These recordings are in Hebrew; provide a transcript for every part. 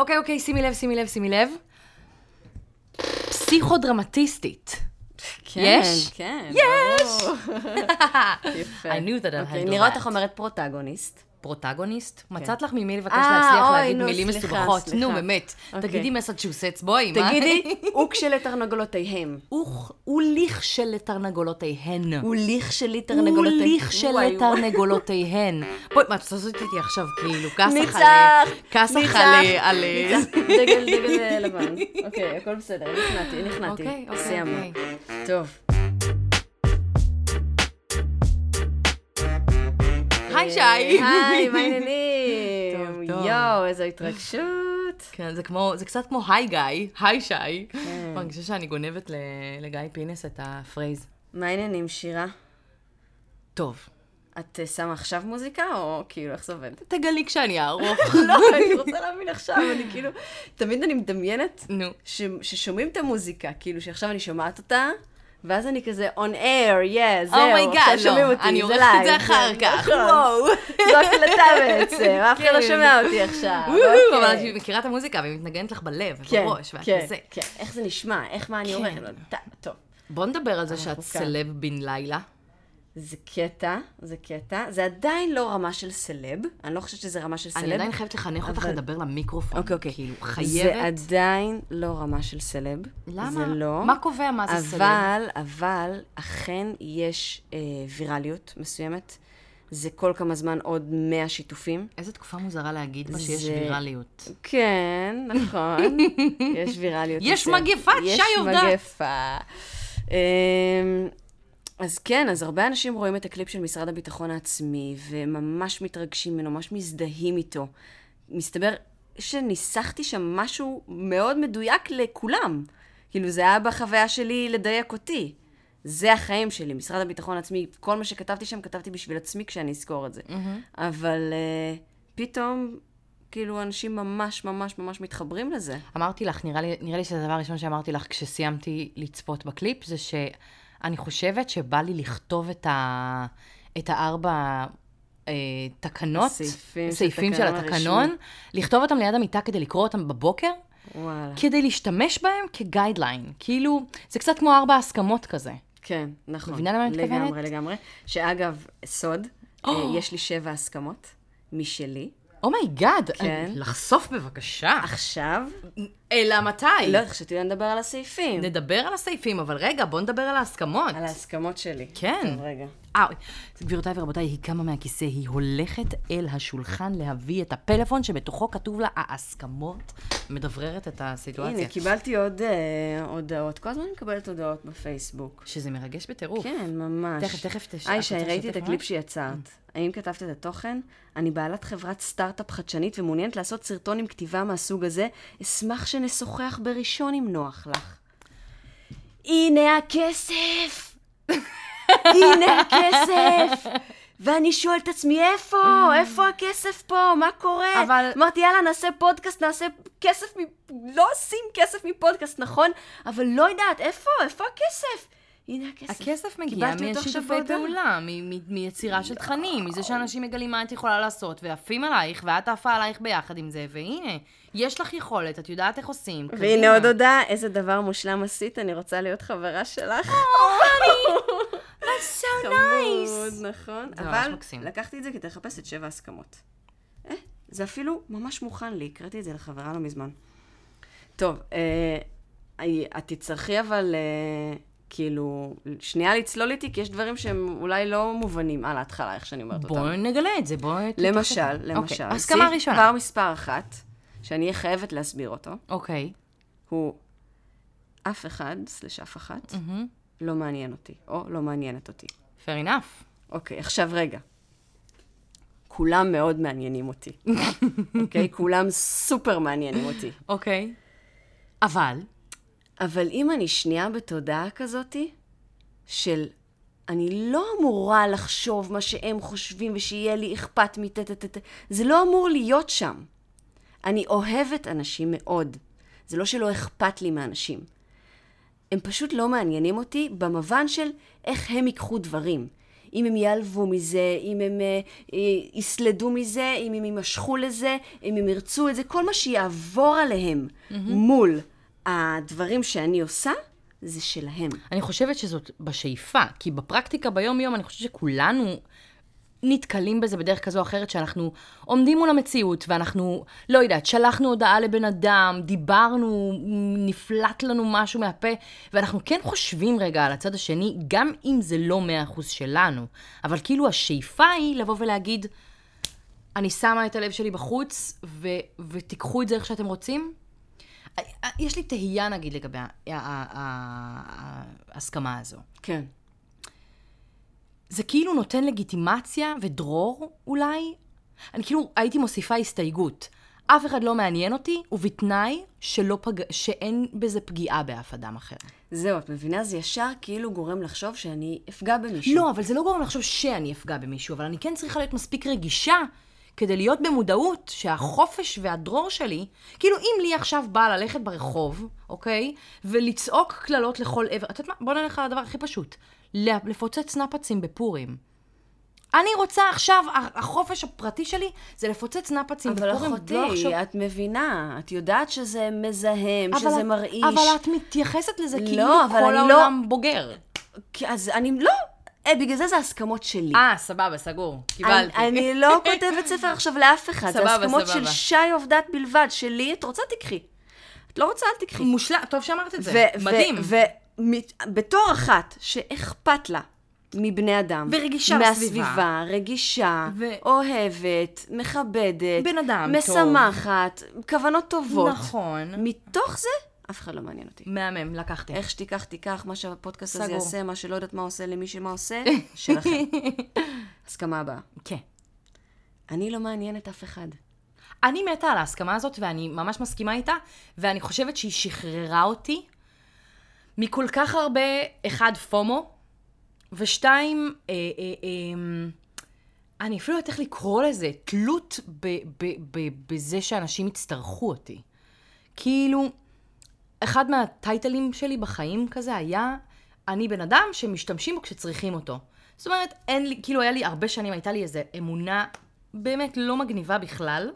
אוקיי, שימי לב. פסיכודרמטיסטית. כן, יש! יפה. I knew that I had to. נראה אותך אומרת פרוטגוניסט. פרוטגוניסט? מצאת לך ממי לבקש להצליח להגיד מילים מסובכות. נו, באמת. תגידי מסצ'וסטס, בואי, מה? תגידי, וכשלתרנגולותיהם. ולכשלתרנגולותיהן. בואי, מה, תעשית איתי עכשיו כאילו, כסה חלה על... דגל לבן. אוקיי, הכל בסדר, נכנעתי. סיימנו. טוב. היי שי! היי, מה העניינים? טוב. יואו, איזו התרגשות. כן, זה קצת כמו היי גיא, היי שי. מרגישה שאני גונבת לגיא פינס את הפרייז. מה העניינים, שירה? טוב. את שמה עכשיו מוזיקה, או כאילו, איך זה עובד? תגלי כשאני אערוך. לא, אני רוצה להבין עכשיו, אני כאילו... תמיד אני מדמיינת ששומעים את המוזיקה, כאילו שעכשיו אני שומעת אותה, ואז אני כזה, on air, yes, זהו, עכשיו שומעים אותי, אני עורכת את זה אחר כך, וואו. זו הקלטה בעצם, אף אחד לא שומע אותי עכשיו. אבל אני מכירה את המוזיקה, והיא מתנגנת לך בלב, בראש, ואת כזה. כן, איך זה נשמע, איך מה אני עורכת, טוב. בוא נדבר על זה שאת סלב בן לילה. זה קטע. זה עדיין לא רמה של סלב. אני לא חושבת שזה רמה של סלב. אני עדיין חייבת לחנך אותך לדבר למיקרופון. אוקיי. כאילו, חייבת. זה עדיין לא רמה של סלב. למה? זה לא. מה קובע מה זה סלב? אבל, אכן יש ויראליות מסוימת. זה כל כמה זמן עוד 100 שיתופים. איזו תקופה מוזרה להגיד מה שיש ויראליות. כן, נכון. יש ויראליות. יש מגפת שי עובדה. יש מגפה. אז כן, אז הרבה אנשים רואים את הקליפ של משרד הביטחון העצמי, וממש מתרגשים ממנו, ממש מזדהים איתו. מסתבר שניסחתי שם משהו מאוד מדויק לכולם. כאילו, זה היה בחוויה שלי לדייק אותי. זה החיים שלי, משרד הביטחון העצמי. כל מה שכתבתי שם, כתבתי בשביל עצמי כשאני אזכור את זה. אבל פתאום, כאילו, אנשים ממש ממש ממש מתחברים לזה. אמרתי לך, נראה לי שזה הדבר הראשון שאמרתי לך כשסיימתי לצפות בקליפ, זה ש... אני חושבת שבא לי לכתוב את הארבע תקנות, סעיפים של התקנון, לכתוב אותם ליד המיטה כדי לקרוא אותם בבוקר, כדי להשתמש בהם כגיידליין. כאילו, זה קצת כמו 4 הסכמות כזה. כן, נכון. מבינה למה אני מתכוונת? לגמרי. שאגב, סוד, יש לי 7 הסכמות משלי. אומייגאד, לחשוף בבקשה. עכשיו? אלא מתי? לא, חשבתי לדבר על הסעיפים. נדבר על הסעיפים, אבל רגע, בוא נדבר על ההסכמות. על ההסכמות שלי. כן. טוב, רגע. גבירותיי ורבותיי, היא קמה מהכיסא, היא הולכת אל השולחן להביא את הפלאפון שבתוכו כתוב לה ההסכמות, מדבררת את הסיטואציה. הנה, קיבלתי עוד הודעות, כל הזמן אני מקבלת הודעות בפייסבוק. שזה מרגש בטירוף. כן, ממש. תכף תשתף. אישה, ראיתי את הקליפ שיצרת. האם כתבת את התוכן? אני בעלת חברת סטארט-אפ חדשנית ומעוניינת לעשות סרטון עם כתיבה מהסוג הזה. אשמח שנשוחח בראשון אם נוח לך. הנה הכסף! הנה הכסף! ואני שואל את עצמי, איפה הכסף פה? מה קורה? אמרתי, יאללה, נעשה פודקאסט, נעשה כסף מ... לא עושים כסף מפודקאסט, נכון? אבל לא יודעת, איפה הכסף? הנה הכסף. הכסף מגיע מהשיתופי פעולה, מיצירה של תכנים, מזה שאנשים מגלים מה את יכולה לעשות, ועפים עלייך, ואת עפה עלייך ביחד עם זה, והנה, יש לך יכולת, את יודעת איך עושים. והנה עוד הודעה, איזה דבר מושלם עשית, אני רוצה להיות חברה שלך. That's so nice. חמוד, נכון. אבל לקחתי את זה כדי לחפש את 7 הסכמות. זה אפילו ממש מוכן לי, קראתי את זה לחברה לא מזמן. טוב, את תצטרכי אבל... כאילו, שנייה לצלול איתי, כי יש דברים שהם אולי לא מובנים על ההתחלה, איך שאני אומרת אותם. בואו נגלה את זה, למשל. הסכמה ראשונה. סעיף מספר 1, שאני אהיה חייבת להסביר אותו. אוקיי. הוא אף אחד, /אף אחת, לא מעניין אותי, או לא מעניינת אותי. Fair enough. אוקיי, עכשיו רגע. כולם מאוד מעניינים אותי. אוקיי? כולם סופר מעניינים אותי. אוקיי. אבל אם אני שנייה בתודעה כזאת, של אני לא אמורה לחשוב מה שהם חושבים ושיהיה לי אכפת מתתתת, זה לא אמור להיות שם. אני אוהבת אנשים מאוד. זה לא שלא אכפת לי מאנשים. הם פשוט לא מעניינים אותי במובן של איך הם ייקחו דברים. אם הם יעלבו מזה, אם הם יסלדו מזה, אם הם ימשכו לזה, אם הם ירצו את זה, כל מה שיעבור עליהם מול הדברים שאני עושה, זה שלהם. אני חושבת שזאת בשאיפה, כי בפרקטיקה ביום יום אני חושבת שכולנו נתקלים בזה בדרך כזו או אחרת, שאנחנו עומדים מול המציאות, ואנחנו, לא יודעת, שלחנו הודעה לבן אדם, דיברנו, נפלט לנו משהו מהפה, ואנחנו כן חושבים רגע על הצד השני, גם אם זה לא 100% שלנו. אבל כאילו השאיפה היא לבוא ולהגיד, אני שמה את הלב שלי בחוץ, ותיקחו את זה איך שאתם רוצים. יש לי תהייה, נגיד, לגבי ההסכמה הזו. כן. זה כאילו נותן לגיטימציה ודרור אולי. אני כאילו הייתי מוסיפה הסתייגות. אף אחד לא מעניין אותי, ובתנאי שאין בזה פגיעה באף אדם אחר. זהו, את מבינה? זה ישר כאילו גורם לחשוב שאני אפגע במישהו. לא, אבל זה לא גורם לחשוב שאני אפגע במישהו, אבל אני כן צריכה להיות מספיק רגישה, כדי להיות במודעות שהחופש והדרור שלי, כאילו אם לי עכשיו בא ללכת ברחוב, אוקיי? ולצעוק כללות לכל עבר. את יודעת מה? בוא נלך על הדבר הכי פשוט. לפוצץ נפצים בפורים. אני רוצה עכשיו, החופש הפרטי שלי זה לפוצץ נפצים בפורים. אבל אחותי, את מבינה, את יודעת שזה מזהם, שזה מרעיש. אבל את מתייחסת לזה כאילו כל העולם בוגר. אז אני לא... בגלל זה הסכמות שלי. סבבה, סגור. קיבלתי. אני לא כותבת ספר עכשיו לאף אחד. סבבה, סבבה. זה הסכמות של שי עובדת בלבד. שלי, את רוצה תקחי. את לא רוצה, אל תקחי. מושלם, טוב שאמרת את זה. מדהים. ובתור אחת שאכפת לה מבני אדם. ורגישה בסביבה. מהסביבה, רגישה, אוהבת, מכבדת. בן אדם טוב. משמחת, כוונות טובות. נכון. מתוך זה? אף אחד לא מעניין אותי. מהמם, לקחתם. איך שתיקח, תיקח, מה שהפודקאסט הזה יעשה, מה שלא יודעת מה עושה למי שמה עושה, שלכם. הסכמה הבאה. כן. אני לא מעניינת אף אחד. אני מתה על ההסכמה הזאת, ואני ממש מסכימה איתה, ואני חושבת שהיא שחררה אותי מכל כך הרבה, אחד, פומו, ושתיים, אני אפילו יודעת איך לקרוא לזה, תלות בזה שאנשים יצטרכו אותי. כאילו... אחד מהטייטלים שלי בחיים כזה היה, אני בן אדם שמשתמשים בו כשצריכים אותו. זאת אומרת, אין לי, כאילו היה לי הרבה שנים, הייתה לי איזו אמונה באמת לא מגניבה בכלל.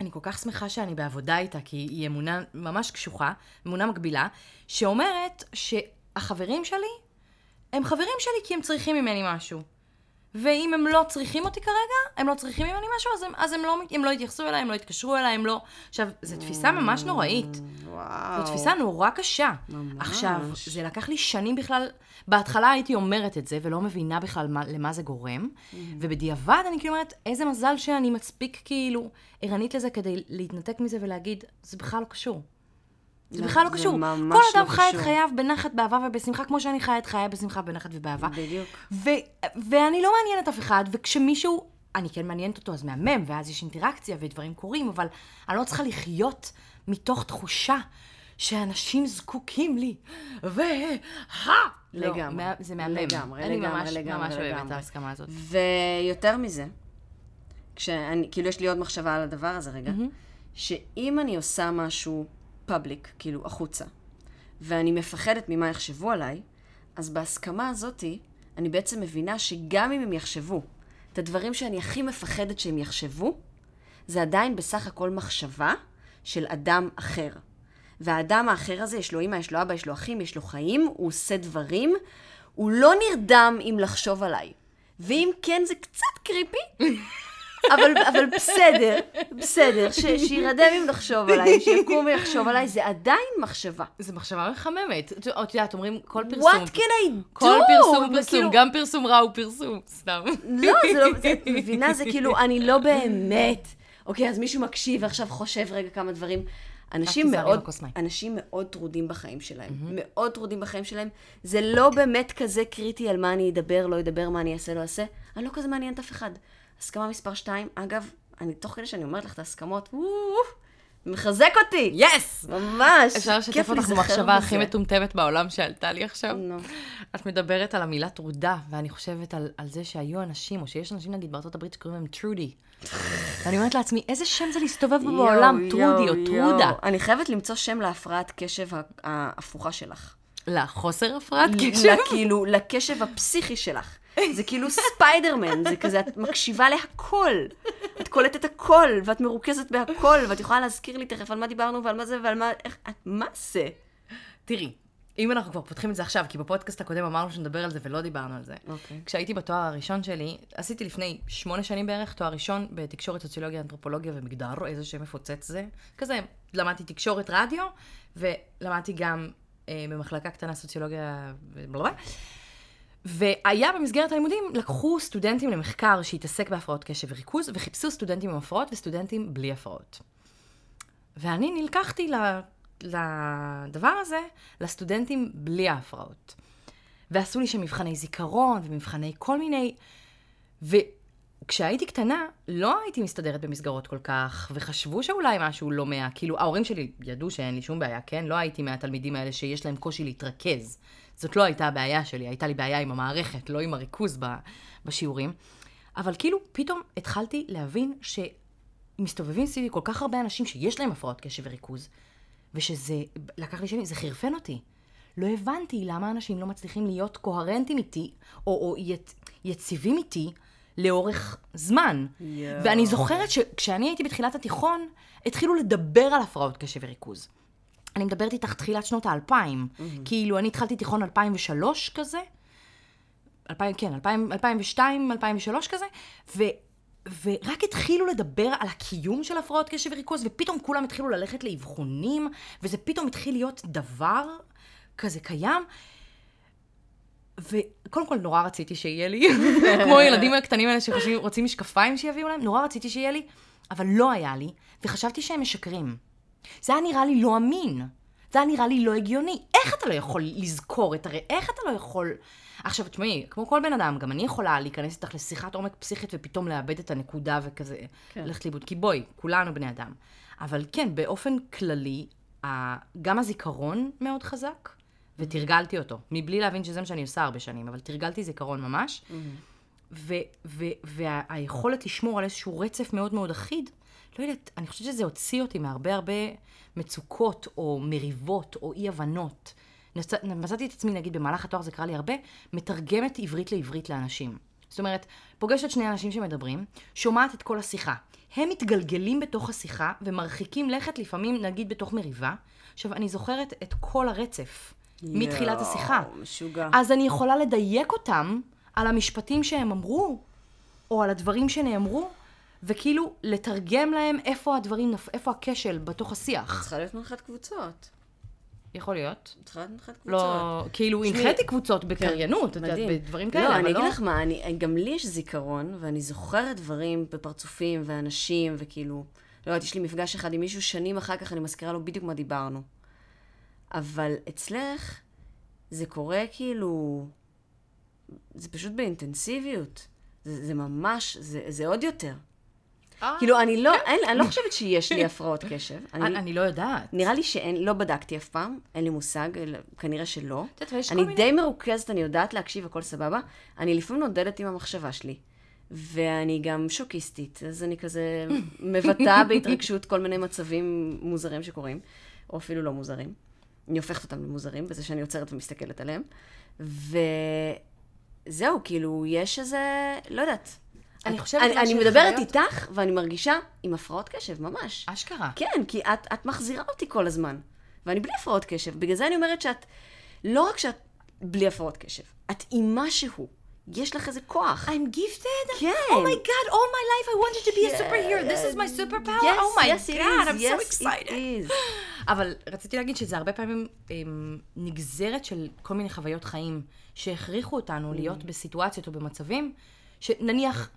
אני כל כך שמחה שאני בעבודה איתה, כי היא אמונה ממש קשוחה, אמונה מגבילה, שאומרת שהחברים שלי, הם חברים שלי כי הם צריכים ממני משהו. ואם הם לא צריכים אותי כרגע, הם לא צריכים ממני משהו, אז הם לא יתייחסו אליי, הם לא יתקשרו אליי, הם לא... עכשיו, זו תפיסה ממש נוראית. וואו. זו תפיסה נורא קשה. ממש. עכשיו, זה לקח לי שנים בכלל... בהתחלה הייתי אומרת את זה, ולא מבינה בכלל למה זה גורם, ובדיעבד אני כאילו אומרת, איזה מזל שאני מספיק כאילו ערנית לזה כדי להתנתק מזה ולהגיד, זה בכלל לא קשור. זה בכלל לא קשור. כל אדם חי את חייו בנחת, באהבה ובשמחה, כמו שאני חיה את חייה בשמחה, בנחת ובאהבה. בדיוק. ואני לא מעניינת אף אחד, וכשמישהו, אני כן מעניינת אותו, אז מהמם, ואז יש אינטראקציה ודברים קורים, אבל אני לא צריכה לחיות מתוך תחושה שאנשים זקוקים לי. לגמרי. זה מהמם. לגמרי, לגמרי. אני ממש אוהבת את ההסכמה הזאת. ויותר מזה, כאילו יש לי עוד מחשבה על הדבר הזה רגע, שאם אני עושה משהו פאבליק, כאילו, החוצה. ואני מפחדת ממה יחשבו עליי, אז בהסכמה הזאת, אני בעצם מבינה שגם אם הם יחשבו, את הדברים שאני הכי מפחדת שהם יחשבו, זה עדיין בסך הכל מחשבה של אדם אחר. והאדם האחר הזה, יש לו אמא, יש לו אבא, יש לו אחים, יש לו חיים, הוא עושה דברים, הוא לא נרדם אם לחשוב עליי. ואם כן, זה קצת קריפי. אבל בסדר, בסדר, שירדם אם נחשוב עליי, שיקום יחשוב עליי, זה עדיין מחשבה. זה מחשבה מחממת. את יודעת, אומרים, כל פרסום... What can I do? כל פרסום, גם פרסום רע הוא פרסום, סתם. לא, זה לא, את מבינה, זה כאילו, אני לא באמת. אוקיי, אז מישהו מקשיב ועכשיו חושב רגע כמה דברים. אנשים מאוד טרודים בחיים שלהם, מאוד טרודים בחיים שלהם. זה לא באמת כזה קריטי על מה אני אדבר, לא אדבר, מה אני אעשה, לא אעשה. אני לא כזה מעניינת אף אחד. הסכמה מספר 2, אגב, תוך כדי שאני אומרת לך את ההסכמות, מחזק אותי. יס! ממש. אפשר לשתף אותך במחשבה הכי מטומטמת בעולם שעלתה לי עכשיו. את מדברת על המילה טרודה, ואני חושבת על זה שהיו אנשים, או שיש אנשים נגיד בארצות הברית שקוראים להם טרודי. ואני אומרת לעצמי, איזה שם זה להסתובב בעולם, טרודי או טרודה. אני חייבת למצוא שם להפרעת קשב ההפוכה שלך. לחוסר הפרעת קשב? כאילו, לקשב הפסיכי שלך. זה כאילו ספיידרמן, זה כזה, את מקשיבה להכל. את קולטת הכל, ואת מרוכזת בהכל, ואת יכולה להזכיר לי תכף על מה דיברנו ועל מה זה ועל מה... איך... מה זה? תראי, אם אנחנו כבר פותחים את זה עכשיו, כי בפודקאסט הקודם אמרנו שנדבר על זה ולא דיברנו על זה. Okay. כשהייתי בתואר הראשון שלי, עשיתי לפני 8 שנים בערך, תואר ראשון בתקשורת, סוציולוגיה, אנתרופולוגיה ומגדר, איזה שם מפוצץ זה. כזה, למדתי תקשורת רדיו, ולמדתי גם במחלקה קטנה סוציולוגיה ובלבלה. והיה במסגרת הלימודים, לקחו סטודנטים למחקר שהתעסק בהפרעות קשב וריכוז, וחיפשו סטודנטים עם הפרעות וסטודנטים בלי הפרעות. ואני נלקחתי לדבר הזה, לסטודנטים בלי ההפרעות. ועשו לי שם מבחני זיכרון ומבחני כל מיני, וכשהייתי קטנה, לא הייתי מסתדרת במסגרות כל כך, וחשבו שאולי משהו לא מאה, כאילו ההורים שלי ידעו שאין לי שום בעיה, כן? לא הייתי מהתלמידים האלה שיש להם קושי להתרכז. זאת לא הייתה הבעיה שלי, הייתה לי בעיה עם המערכת, לא עם הריכוז בשיעורים. אבל כאילו פתאום התחלתי להבין שמסתובבים סביבי כל כך הרבה אנשים שיש להם הפרעות קשב וריכוז, ושזה לקח לי שנים, זה חרפן אותי. לא הבנתי למה אנשים לא מצליחים להיות קוהרנטים איתי, או יציבים איתי לאורך זמן. ואני זוכרת שכשאני הייתי בתחילת התיכון, התחילו לדבר על הפרעות קשב וריכוז. אני מדברת איתך תחילת שנות ה-2000, כאילו אני התחלתי תיכון 2003 כזה, 2002, 2003 כזה, ורק התחילו לדבר על הקיום של הפרעות קשב וריכוז, ופתאום כולם התחילו ללכת לאבחונים, וזה פתאום התחיל להיות דבר כזה קיים, וקודם כל נורא רציתי שיהיה לי, כמו ילדים הקטנים האלה שרוצים משקפיים שיביאו להם, נורא רציתי שיהיה לי, אבל לא היה לי, וחשבתי שהם משקרים. זה היה נראה לי לא אמין, זה היה נראה לי לא הגיוני. איך אתה לא יכול לזכור את הרי, איך אתה לא יכול... עכשיו, תשמעי, כמו כל בן אדם, גם אני יכולה להיכנס איתך לשיחת עומק פסיכית ופתאום לאבד את הנקודה וכזה, כן. ללכת לאיבוד, כי בואי, כולנו בני אדם. אבל כן, באופן כללי, גם הזיכרון מאוד חזק, ותרגלתי אותו, מבלי להבין שזה מה שאני עושה הרבה שנים, אבל תרגלתי זיכרון ממש, והיכולת לשמור על איזשהו רצף מאוד מאוד אחיד, לא יודעת, אני חושבת שזה הוציא אותי מהרבה הרבה מצוקות או מריבות או אי-הבנות. מצאתי את עצמי, נגיד, במהלך התואר, זה קרה לי הרבה, מתרגמת עברית לעברית לאנשים. זאת אומרת, פוגשת שני אנשים שמדברים, שומעת את כל השיחה. הם מתגלגלים בתוך השיחה ומרחיקים לכת לפעמים, נגיד, בתוך מריבה. עכשיו, אני זוכרת את כל הרצף מתחילת השיחה. משוגע. אז אני יכולה לדייק אותם על המשפטים שהם אמרו, או על הדברים שנאמרו, וכאילו לתרגם להם איפה הדברים, איפה הכשל בתוך השיח. צריכה להיות מנחת קבוצות. יכול להיות. צריכה להיות מנחת קבוצות. לא, כאילו הנחיתי קבוצות בקריינות, בדברים כאלה, אבל לא. לא, אני אגיד לך מה, גם לי יש זיכרון, ואני זוכרת דברים בפרצופים ואנשים, וכאילו, לא יודעת, יש לי מפגש אחד עם מישהו, שנים אחר כך אני מזכירה לו בדיוק מה דיברנו. אבל אצלך, זה קורה כאילו, זה פשוט באינטנסיביות. זה ממש, זה עוד יותר. כאילו, אני לא חושבת שיש לי הפרעות קשב. אני לא יודעת. נראה לי שאין, לא בדקתי אף פעם, אין לי מושג, כנראה שלא. אני די מרוכזת, אני יודעת להקשיב, הכל סבבה. אני לפעמים נודדת עם המחשבה שלי, ואני גם שוקיסטית, אז אני כזה מבטאה בהתרגשות כל מיני מצבים מוזרים שקורים, או אפילו לא מוזרים. אני הופכת אותם למוזרים, בזה שאני יוצרת ומסתכלת עליהם. וזהו, כאילו, יש איזה, לא יודעת. אני מדברת איתך, ואני מרגישה עם הפרעות קשב, ממש. אשכרה. כן, כי את מחזירה אותי כל הזמן, ואני בלי הפרעות קשב. בגלל זה אני אומרת שאת, לא רק שאת בלי הפרעות קשב, את עם משהו. יש לך איזה כוח. I'm gifted? כן. Oh my God, all my life I wanted to be a superhero. This is my superpower. Yes, oh my yes, God, I'm yes, so excited. אבל רציתי להגיד שזה הרבה פעמים נגזרת של כל מיני חוויות חיים, שהכריחו אותנו להיות בסיטואציות או במצבים, שנניח...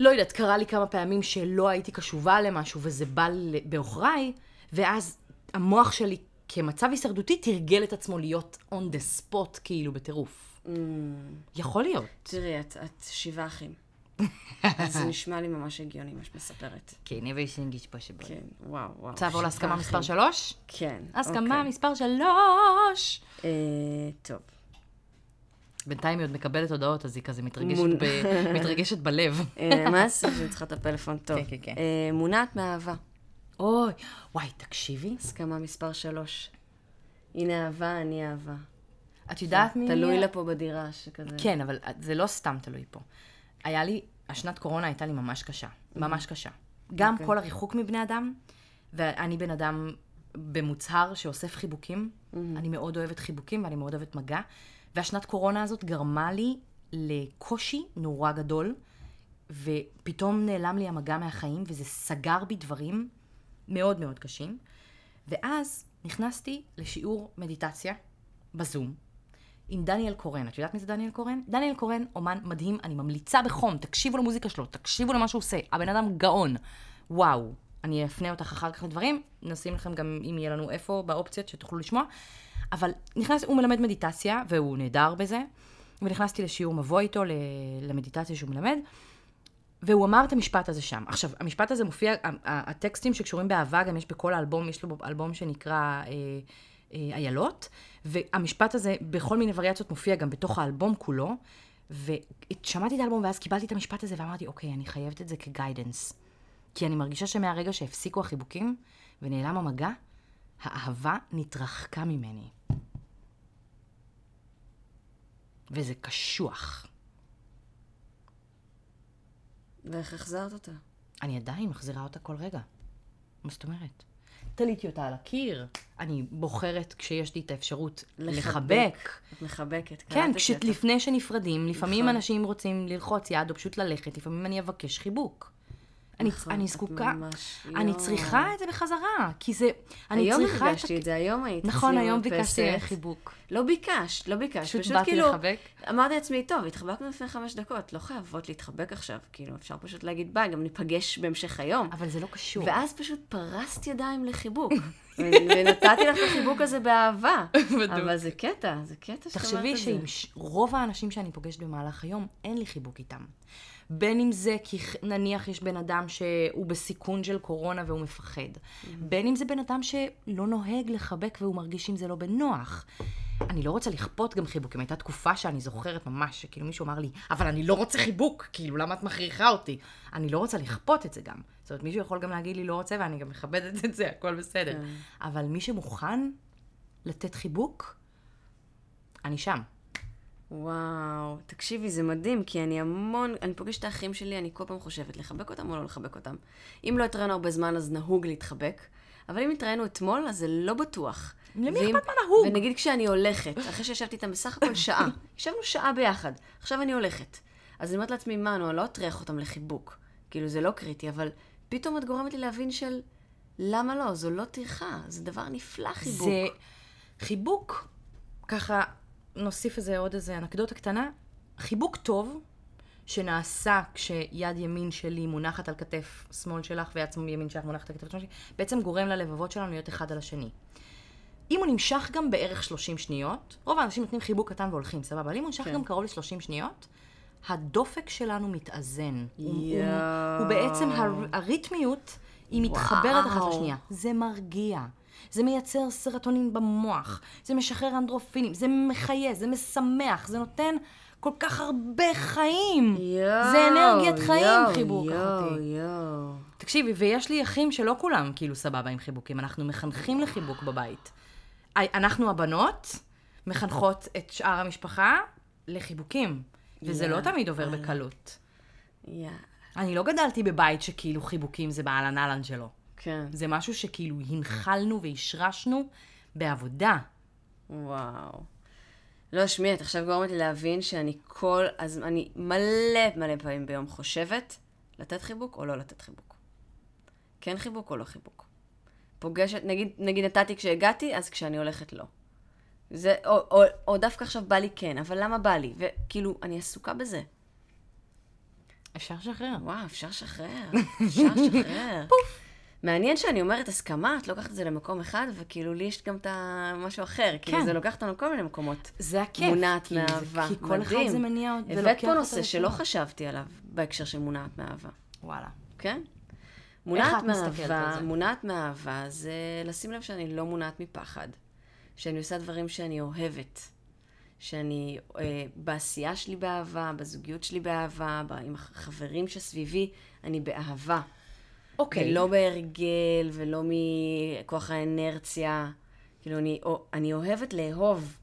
לא יודעת, קרה לי כמה פעמים שלא הייתי קשובה למשהו, וזה בא באוכריי, ואז המוח שלי כמצב הישרדותי תרגל את עצמו להיות on the spot, כאילו בטירוף. יכול להיות. תראי, את 7 אחים. אז זה נשמע לי ממש הגיוני, מה שמספרת. כן, never seen it possible. כן, וואו, וואו. רוצה לעבור להסכמה מספר 3? כן. הסכמה מספר 3! טוב. בינתיים היא עוד מקבלת הודעות, אז היא כזה מתרגשת בלב. מה עשית? אני צריכה את הפלאפון טוב. כן, כן. מונעת מאהבה. אוי, וואי, תקשיבי. הסכמה מספר 3. הנה אהבה, אני אהבה. את יודעת מי... תלוי לה פה בדירה שכזה. כן, אבל זה לא סתם תלוי פה. היה לי, השנת קורונה הייתה לי ממש קשה. ממש קשה. גם כל הריחוק מבני אדם, ואני בן אדם במוצהר שאוסף חיבוקים. אני מאוד אוהבת חיבוקים ואני מאוד אוהבת מגע. והשנת קורונה הזאת גרמה לי לקושי נורא גדול, ופתאום נעלם לי המגע מהחיים, וזה סגר בי דברים מאוד מאוד קשים. ואז נכנסתי לשיעור מדיטציה בזום עם דניאל קורן. את יודעת מי זה דניאל קורן? דניאל קורן, אומן מדהים, אני ממליצה בחום, תקשיבו למוזיקה שלו, תקשיבו למה שהוא עושה, הבן אדם גאון. וואו, אני אפנה אותך אחר כך לדברים, נשים לכם גם אם יהיה לנו איפה באופציות שתוכלו לשמוע. אבל נכנס, הוא מלמד מדיטציה והוא נהדר בזה, ונכנסתי לשיעור מבוא איתו למדיטציה שהוא מלמד, והוא אמר את המשפט הזה שם. עכשיו, המשפט הזה מופיע, הטקסטים שקשורים באהבה, גם יש בכל האלבום, יש לו אלבום שנקרא איילות, והמשפט הזה בכל מיני וריאציות מופיע גם בתוך האלבום כולו, ושמעתי את האלבום ואז קיבלתי את המשפט הזה ואמרתי, אוקיי, אני חייבת את זה כגיידנס, כי אני מרגישה שמהרגע שהפסיקו החיבוקים ונעלם המגע, האהבה נתרחקה ממני. וזה קשוח. ואיך החזרת אותה? אני עדיין מחזירה אותה כל רגע. מה זאת אומרת? תליתי אותה על הקיר. אני בוחרת כשיש לי את האפשרות לחבק. את מחבקת. כן, לפני שנפרדים, לפעמים אנשים רוצים ללחוץ יד או פשוט ללכת, לפעמים אני אבקש חיבוק. אני זקוקה, אני צריכה את זה בחזרה, כי זה, אני צריכה... היום ביקשתי את זה, היום הייתי. נכון, היום ביקשתי חיבוק. לא ביקשת. פשוט באתי לחבק. אמרתי לעצמי, טוב, התחבקנו לפני 5 דקות, לא חייבות להתחבק עכשיו, כאילו, אפשר פשוט להגיד ביי, גם ניפגש בהמשך היום. אבל זה לא קשור. ואז פשוט פרסתי ידיים לחיבוק, ונתתי לך לחיבוק הזה באהבה. אבל זה קטע, תחשבי שעם רוב האנשים שאני פוגשת במהלך היום, אין לי חיבוק איתם. בין אם זה כי נניח יש בן אדם שהוא בסיכון של קורונה והוא מפחד. בין אם זה בן אדם שלא נוהג לחבק והוא מרגיש אם זה לא בנוח. אני לא רוצה לכפות גם חיבוקים. הייתה תקופה שאני זוכרת ממש שכאילו מישהו אמר לי, אבל אני לא רוצה חיבוק, כאילו למה את מכריחה אותי? אני לא רוצה לכפות את זה גם. זאת אומרת, מישהו יכול גם להגיד לי לא רוצה ואני גם מכבדת את זה, הכל בסדר. אבל מי שמוכן לתת חיבוק, אני שם. וואו, תקשיבי, זה מדהים, כי אני פוגשת את האחים שלי, אני כל פעם חושבת לחבק אותם או לא לחבק אותם. אם לא התראינו הרבה זמן, אז נהוג להתחבק, אבל אם התראינו אתמול, אז זה לא בטוח. למי אכפת מה נהוג? ונגיד כשאני הולכת, אחרי שישבתי איתם בסך הכל שעה, ישבנו שעה ביחד, עכשיו אני הולכת. אז אני אומרת לעצמי, אני לא אטריח אותם לחיבוק, כאילו זה לא קריטי, אבל פתאום את גורמת לי להבין של למה לא, זו לא טרחה, זה דבר נפלא חיבוק. זה חיבוק, ככה... נוסיף איזה עוד איזה אנקדוטה קטנה. חיבוק טוב שנעשה כשיד ימין שלי מונחת על כתף שמאל שלך ויד ימין שלך מונחת על כתף שמאל שלי, בעצם גורם ללבבות שלנו להיות אחד על השני. אם הוא נמשך גם בערך 30 שניות, רוב האנשים נותנים חיבוק קטן והולכים, סבבה, אבל אם הוא נמשך גם קרוב ל-30 שניות, הדופק שלנו מתאזן. הוא בעצם הריתמיות, היא מתחברת אחת לשנייה. זה מרגיע. זה מייצר סרטונין במוח, זה משחרר אנדרופינים, זה מחיה, זה משמח, זה נותן כל כך הרבה חיים. זה אנרגיית חיים, חיבוק. תקשיבי, ויש לי אחים שלא כולם כאילו סבבה עם חיבוקים, אנחנו מחנכים לחיבוק בבית. אנחנו הבנות מחנכות את שאר המשפחה לחיבוקים, וזה לא תמיד עובר בקלות. אני לא גדלתי בבית שכאילו חיבוקים זה בעלן אלן שלו. כן. זה משהו שכאילו הנחלנו והשרשנו בעבודה. וואו. לא שמי, את עכשיו גורמת לי להבין שאני אני מלא פעמים ביום חושבת לתת חיבוק או לא לתת חיבוק. כן חיבוק או לא חיבוק. פוגשת, נגיד נתתי כשהגעתי, אז כשאני הולכת לא. זה, או דווקא עכשיו בא לי כן, אבל למה בא לי? וכאילו, אני עסוקה בזה. אפשר שחרר. וואו, אפשר שחרר. פוף. מעניין שאני אומרת הסכמה, את לוקחת את זה למקום אחד, וכאילו לי יש גם את משהו אחר. כאילו זה לוקחת אותנו כל מיני מקומות. זה הכיף. מונעת מאהבה. כי כל אחד זה מניע עוד. הבאת פה נושא שלא חשבתי עליו, בהקשר של מונעת מאהבה. וואלה. כן? מונעת מאהבה זה לשים לב שאני לא מונעת מפחד. שאני עושה דברים שאני אוהבת. שאני בעשייה שלי באהבה, בזוגיות שלי באהבה, עם החברים שסביבי, אני באהבה. אוקיי. ולא בהרגל, ולא מכוח האנרציה. כאילו, אני אוהבת לאהוב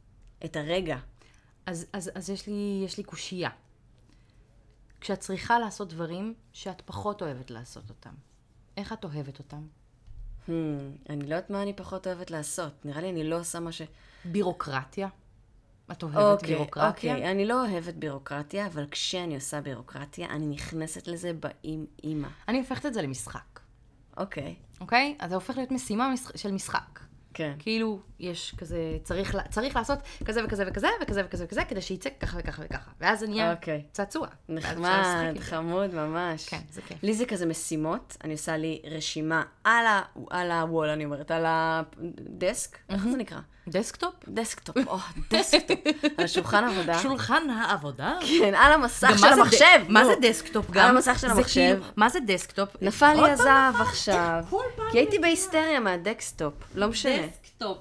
את הרגע. אז יש לי קושייה. כשאת צריכה לעשות דברים שאת פחות אוהבת לעשות אותם, איך את אוהבת אותם? אני לא יודעת מה אני פחות אוהבת לעשות. נראה לי אני לא עושה מה ש... בירוקרטיה? את אוהבת בירוקרטיה? אוקיי, אני לא אוהבת בירוקרטיה, אבל כשאני עושה בירוקרטיה, אני נכנסת לזה באים אימא. אני הופכת את זה למשחק. אוקיי. אוקיי? אז זה הופך להיות משימה של משחק. כן. כאילו, יש כזה, צריך לעשות כזה וכזה וכזה וכזה וכזה וכזה, כדי שייצא ככה וככה וככה. ואז זה נהיה צעצוע. נחמד, חמוד ממש. כן, זה כיף. לי זה כזה משימות, אני עושה לי רשימה על הוול, אני אומרת, על הדסק, איך זה נקרא? דסקטופ? דסקטופ, דסקטופ. על שולחן העבודה. שולחן העבודה? כן, על המסך של המחשב. מה זה דסקטופ גם? על המסך של המחשב. מה זה דסקטופ? נפל לי הזהב עכשיו. כי הייתי בהיסטריה מהדסקטופ. לא משנה. דסקטופ.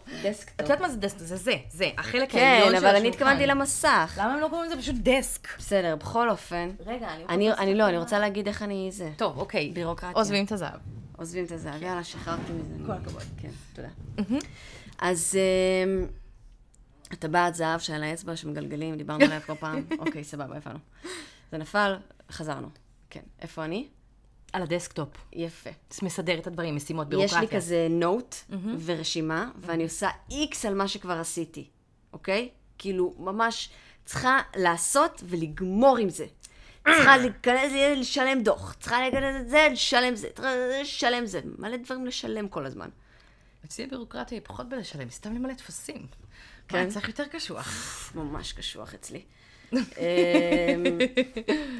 את יודעת מה זה דסקטופ? זה. החלק העליון של השולחן. כן, אבל אני התכוונתי למסך. למה הם לא קוראים לזה פשוט דסק? בסדר, בכל אופן. רגע, אני לא, אני רוצה להגיד איך אני זה. טוב, אוקיי. בירוקרטיה. עוזבים את הזהב. יאללה, שחררתי מזה. כל הכבוד. כן, תודה. אז הטבעת זהב שעל האצבע שמגלגלים, דיברנו עליה כבר פעם. אוקיי, סבבה, איפה לא. זה נפל, חזרנו. כן, איפה אני? על הדסקטופ. יפה. מסדר את הדברים, משימות בירוקרטיה. יש לי כזה נוט ורשימה, ואני עושה איקס על מה שכבר עשיתי, אוקיי? כאילו, ממש צריכה לעשות ולגמור עם זה. צריכה להיכנס, לשלם דוח. צריכה להיכנס את זה, לשלם זה. צריכה לשלם זה. מלא דברים לשלם כל הזמן. אצלי הבירוקרטיה היא פחות בלשלם, סתם למלא תפסים. כן. צריך יותר קשוח. ממש קשוח אצלי.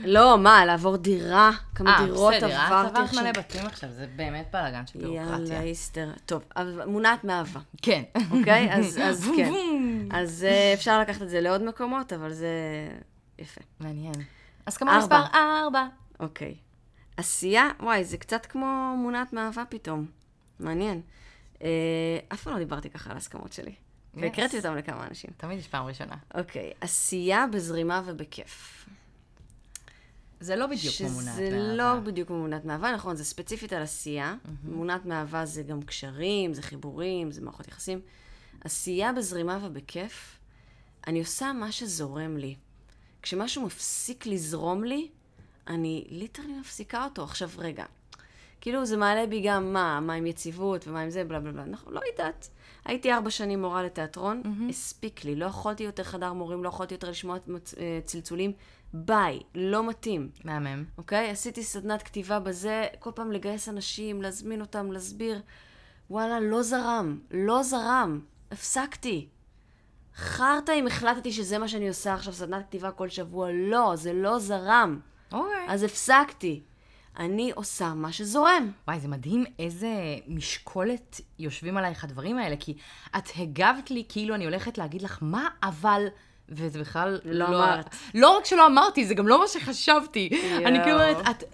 לא, מה, לעבור דירה, כמה דירות עברתי עכשיו. עברת מלא בתים עכשיו, זה באמת בלגן של בירוקרטיה. יאללה, איסטר. טוב, מונעת מאהבה. כן. אוקיי? אז כן. אז אפשר לקחת את זה לעוד מקומות, אבל זה יפה. מעניין. אז כמה מספר? 4. אוקיי. עשייה, וואי, זה קצת כמו מונעת מאהבה פתאום. מעניין. אף פעם לא דיברתי ככה על ההסכמות שלי. והקראתי אותם לכמה אנשים. תמיד יש פעם ראשונה. אוקיי, עשייה בזרימה ובכיף. זה לא בדיוק ממונת מאהבה. זה לא בדיוק ממונת מאהבה, נכון, זה ספציפית על עשייה. ממונת מאהבה זה גם קשרים, זה חיבורים, זה מערכות יחסים. עשייה בזרימה ובכיף, אני עושה מה שזורם לי. כשמשהו מפסיק לזרום לי, אני ליטרלי מפסיקה אותו. עכשיו רגע. כאילו זה מעלה בי גם מה עם יציבות ומה עם זה, בלה בלה בלה. אנחנו לא יודעת. הייתי 4 שנים מורה לתיאטרון, הספיק לי, לא יכולתי יותר חדר מורים, לא יכולתי יותר לשמוע צלצולים. ביי, לא מתאים. מהמם. אוקיי? עשיתי סדנת כתיבה בזה, כל פעם לגייס אנשים, להזמין אותם, להסביר. וואלה, לא זרם. הפסקתי. חרטה אם החלטתי שזה מה שאני עושה עכשיו, סדנת כתיבה כל שבוע. לא, זה לא זרם. אוקיי. אז הפסקתי. אני עושה מה שזורם. וואי, זה מדהים איזה משקולת יושבים עלייך הדברים האלה, כי את הגבת לי כאילו אני הולכת להגיד לך מה, אבל... וזה בכלל לא אמרת. לא רק שלא אמרתי, זה גם לא מה שחשבתי. אני אומרת, את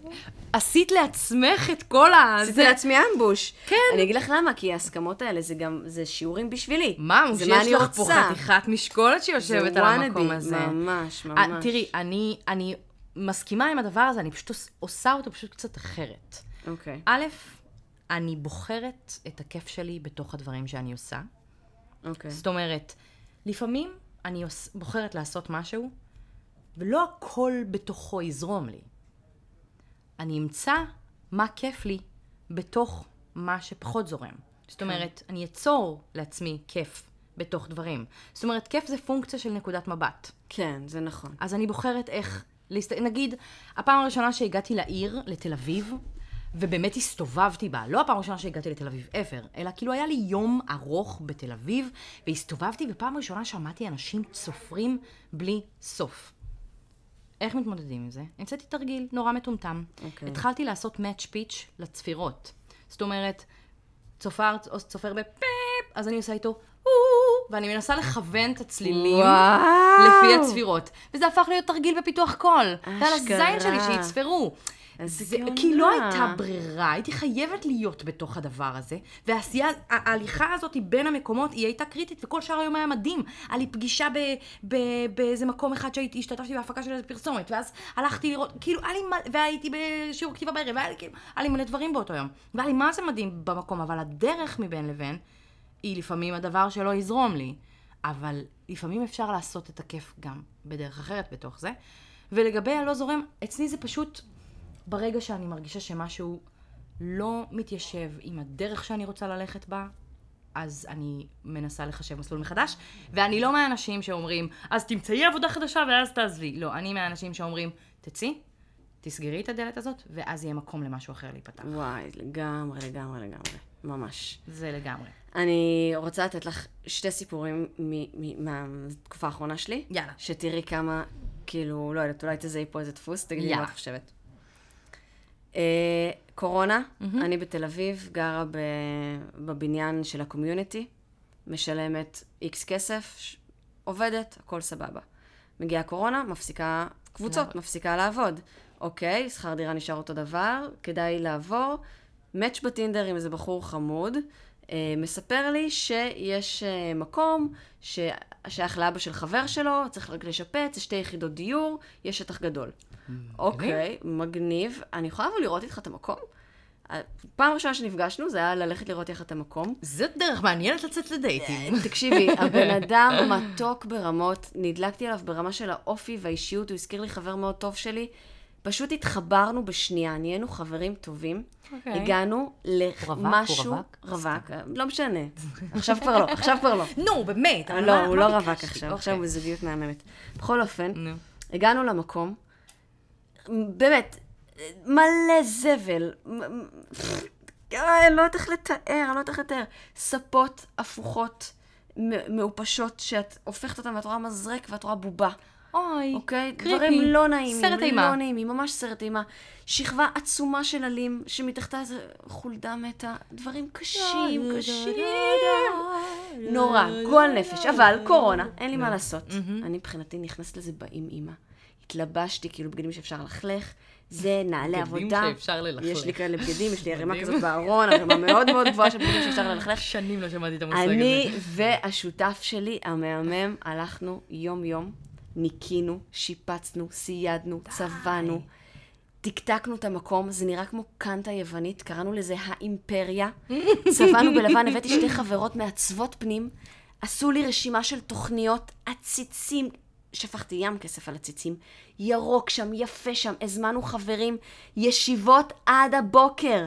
עשית לעצמך את כל ה... עשית לעצמי אמבוש. כן. אני אגיד לך למה, כי ההסכמות האלה זה גם, זה שיעורים בשבילי. מה, שיש לך פה חתיכת משקולת שיושבת על המקום הזה. ממש. תראי, אני מסכימה עם הדבר הזה, אני פשוט עושה אותו פשוט קצת אחרת. אוקיי. א', אני בוחרת את הכיף שלי בתוך הדברים שאני עושה. אוקיי. זאת אומרת, לפעמים אני בוחרת לעשות משהו, ולא הכל בתוכו יזרום לי. אני אמצא מה כיף לי בתוך מה שפחות זורם. זאת אומרת, אני אצור לעצמי כיף בתוך דברים. זאת אומרת, כיף זה פונקציה של נקודת מבט. כן, זה נכון. אז אני בוחרת איך... נגיד, הפעם הראשונה שהגעתי לעיר, לתל אביב, ובאמת הסתובבתי בה, לא הפעם הראשונה שהגעתי לתל אביב עבר, אלא כאילו היה לי יום ארוך בתל אביב, והסתובבתי, ופעם ראשונה שמעתי אנשים צופרים בלי סוף. איך מתמודדים עם זה? המצאתי תרגיל, נורא מטומטם. התחלתי לעשות match pitch לצפירות. זאת אומרת, צופר בפאפ, אז אני עושה איתו, ואני מנסה לכוון את הצלילים לפי הצפירות. וזה הפך להיות תרגיל בפיתוח קול. ועל הזין שלי שיצפרו. כי לא הייתה ברירה, הייתי חייבת להיות בתוך הדבר הזה. וההליכה הזאת בין המקומות היא הייתה קריטית, וכל שאר היום היה מדהים. היה לי פגישה באיזה מקום אחד שהשתתפתי בהפקה של פרסומת, ואז הלכתי לראות, כאילו, והייתי בשיעור כתיבה בערב, היה לי מלא דברים באותו יום. והיה לי מה זה מדהים במקום, אבל הדרך מבין לבין, היא לפעמים הדבר שלא יזרום לי. אבל לפעמים אפשר לעשות את הכיף גם בדרך אחרת בתוך זה. ולגבי הלא זורם, אצלי זה פשוט ברגע שאני מרגישה שמשהו לא מתיישב עם הדרך שאני רוצה ללכת בה, אז אני מנסה לחשב מסלול מחדש, ואני לא מהאנשים שאומרים, אז תמצאי עבודה חדשה ואז תעזבי. לא, אני מהאנשים שאומרים, תצאי, תסגרי את הדלת הזאת, ואז יהיה מקום למשהו אחר להיפתח. וואי, לגמרי. ממש. זה לגמרי. אני רוצה לתת לך שתי סיפורים מהתקופה האחרונה שלי. יאללה. שתראי כמה, כאילו, לא יודעת, אולי תזהי פה איזה דפוס, תגידי מה את חושבת. קורונה, אני בתל אביב, גרה בבניין של הקומיוניטי, משלמת איקס כסף, עובדת, הכל סבבה. מגיעה קורונה, מפסיקה קבוצות, מפסיקה לעבוד. אוקיי, שכר דירה נשאר אותו דבר, כדאי לעבור. מאץ' בטינדר עם איזה בחור חמוד, מספר לי שיש מקום ששייך לאבא של חבר שלו, צריך לשפץ, שתי יחידות דיור, יש שטח גדול. אוקיי, מגניב. אני יכולה אבל לראות איתך את המקום? פעם ראשונה שנפגשנו, זה היה ללכת לראות יחד את המקום. זאת דרך מעניינת לצאת לדייטים. תקשיבי, הבן אדם מתוק ברמות, נדלקתי עליו ברמה של האופי והאישיות, הוא הזכיר לי חבר מאוד טוב שלי, פשוט התחברנו בשנייה, נהיינו חברים טובים, הגענו למשהו רווק, לא משנה, עכשיו כבר לא. נו, באמת. לא, הוא לא רווק עכשיו, עכשיו הוא בזוגיות מהממת. בכל אופן, הגענו למקום, באמת, מלא זבל, לא יודעת איך לתאר, ספות הפוכות, מאופשות, שאת הופכת אותן ואת רואה מזרק ואת רואה בובה. אוי, אוקיי? קריפי. דברים לא נעימים. סרט אימה. לא נעימים, ממש סרט אימה. שכבה עצומה של עלים, שמתחתה איזו חולדה מתה. דברים קשים. נורא, גועל נפש. אבל קורונה, אין לי מה לעשות. אני מבחינתי נכנסת לזה באים אימא. התלבשתי כאילו בגדים שאפשר לחלך. זה נעלי עבודה. בגדים שאפשר ללחלך. יש לי כאלה בגדים, יש לי הרמה כזאת בארון, הרמה מאוד מאוד גבוהה של בגדים שאפשר ללחלך. שנים לא שמעתי את המושג הזה. אני והשותף שלי, המהמם, הלכנו יום-יום. ניקינו, שיפצנו, סיידנו, צבנו, תקתקנו את המקום, זה נראה כמו קנטה יוונית, קראנו לזה האימפריה, צבנו בלבן, הבאתי שתי חברות מעצבות פנים, עשו לי רשימה של תוכניות, עציצים, שפכתי ים כסף על עציצים, ירוק שם, יפה שם, הזמנו חברים, ישיבות עד הבוקר.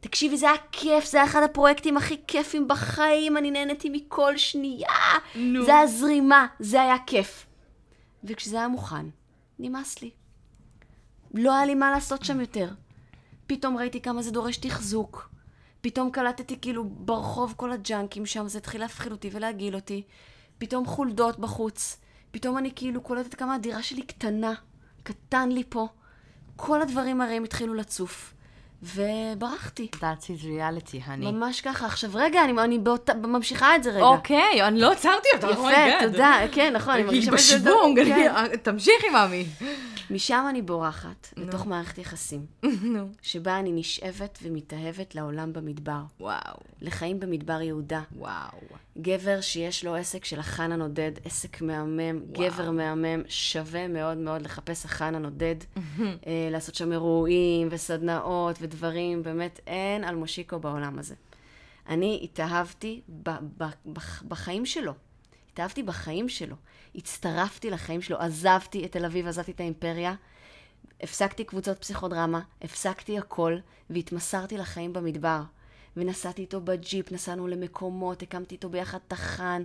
תקשיבי, זה היה כיף, זה היה אחד הפרויקטים הכי כיפים בחיים, אני נהניתי מכל שנייה, זה היה זרימה, זה היה כיף. וכשזה היה מוכן, נמאס לי. לא היה לי מה לעשות שם יותר. פתאום ראיתי כמה זה דורש תחזוק. פתאום קלטתי כאילו ברחוב כל הג'אנקים שם, זה התחיל להפחיד אותי ולהגיל אותי. פתאום חולדות בחוץ. פתאום אני כאילו קולטת כמה הדירה שלי קטנה. קטן לי פה. כל הדברים הרעים התחילו לצוף. וברחתי. That's is reality, honey. ממש ככה. עכשיו, רגע, אני ממשיכה את זה רגע. אוקיי, אני לא עצרתי אותה. יפה, תודה. כן, נכון. היא בשוונג. תמשיכי, מאמי. משם אני בורחת, לתוך מערכת יחסים. שבה אני נשאבת ומתאהבת לעולם במדבר. וואו. לחיים במדבר יהודה. וואו. גבר שיש לו עסק של החן הנודד, עסק מהמם, גבר מהמם, שווה מאוד מאוד לחפש החן הנודד, לעשות שם אירועים וסדנאות ודברים, באמת אין על מושיקו בעולם הזה. אני התאהבתי בחיים שלו. התאהבתי בחיים שלו. הצטרפתי לחיים שלו, עזבתי את תל אביב, עזבתי את האימפריה, הפסקתי קבוצות פסיכודרמה, הפסקתי הכל, והתמסרתי לחיים במדבר. ונסעתי איתו בג'יפ, נסענו למקומות, הקמתי איתו ביחד תחן,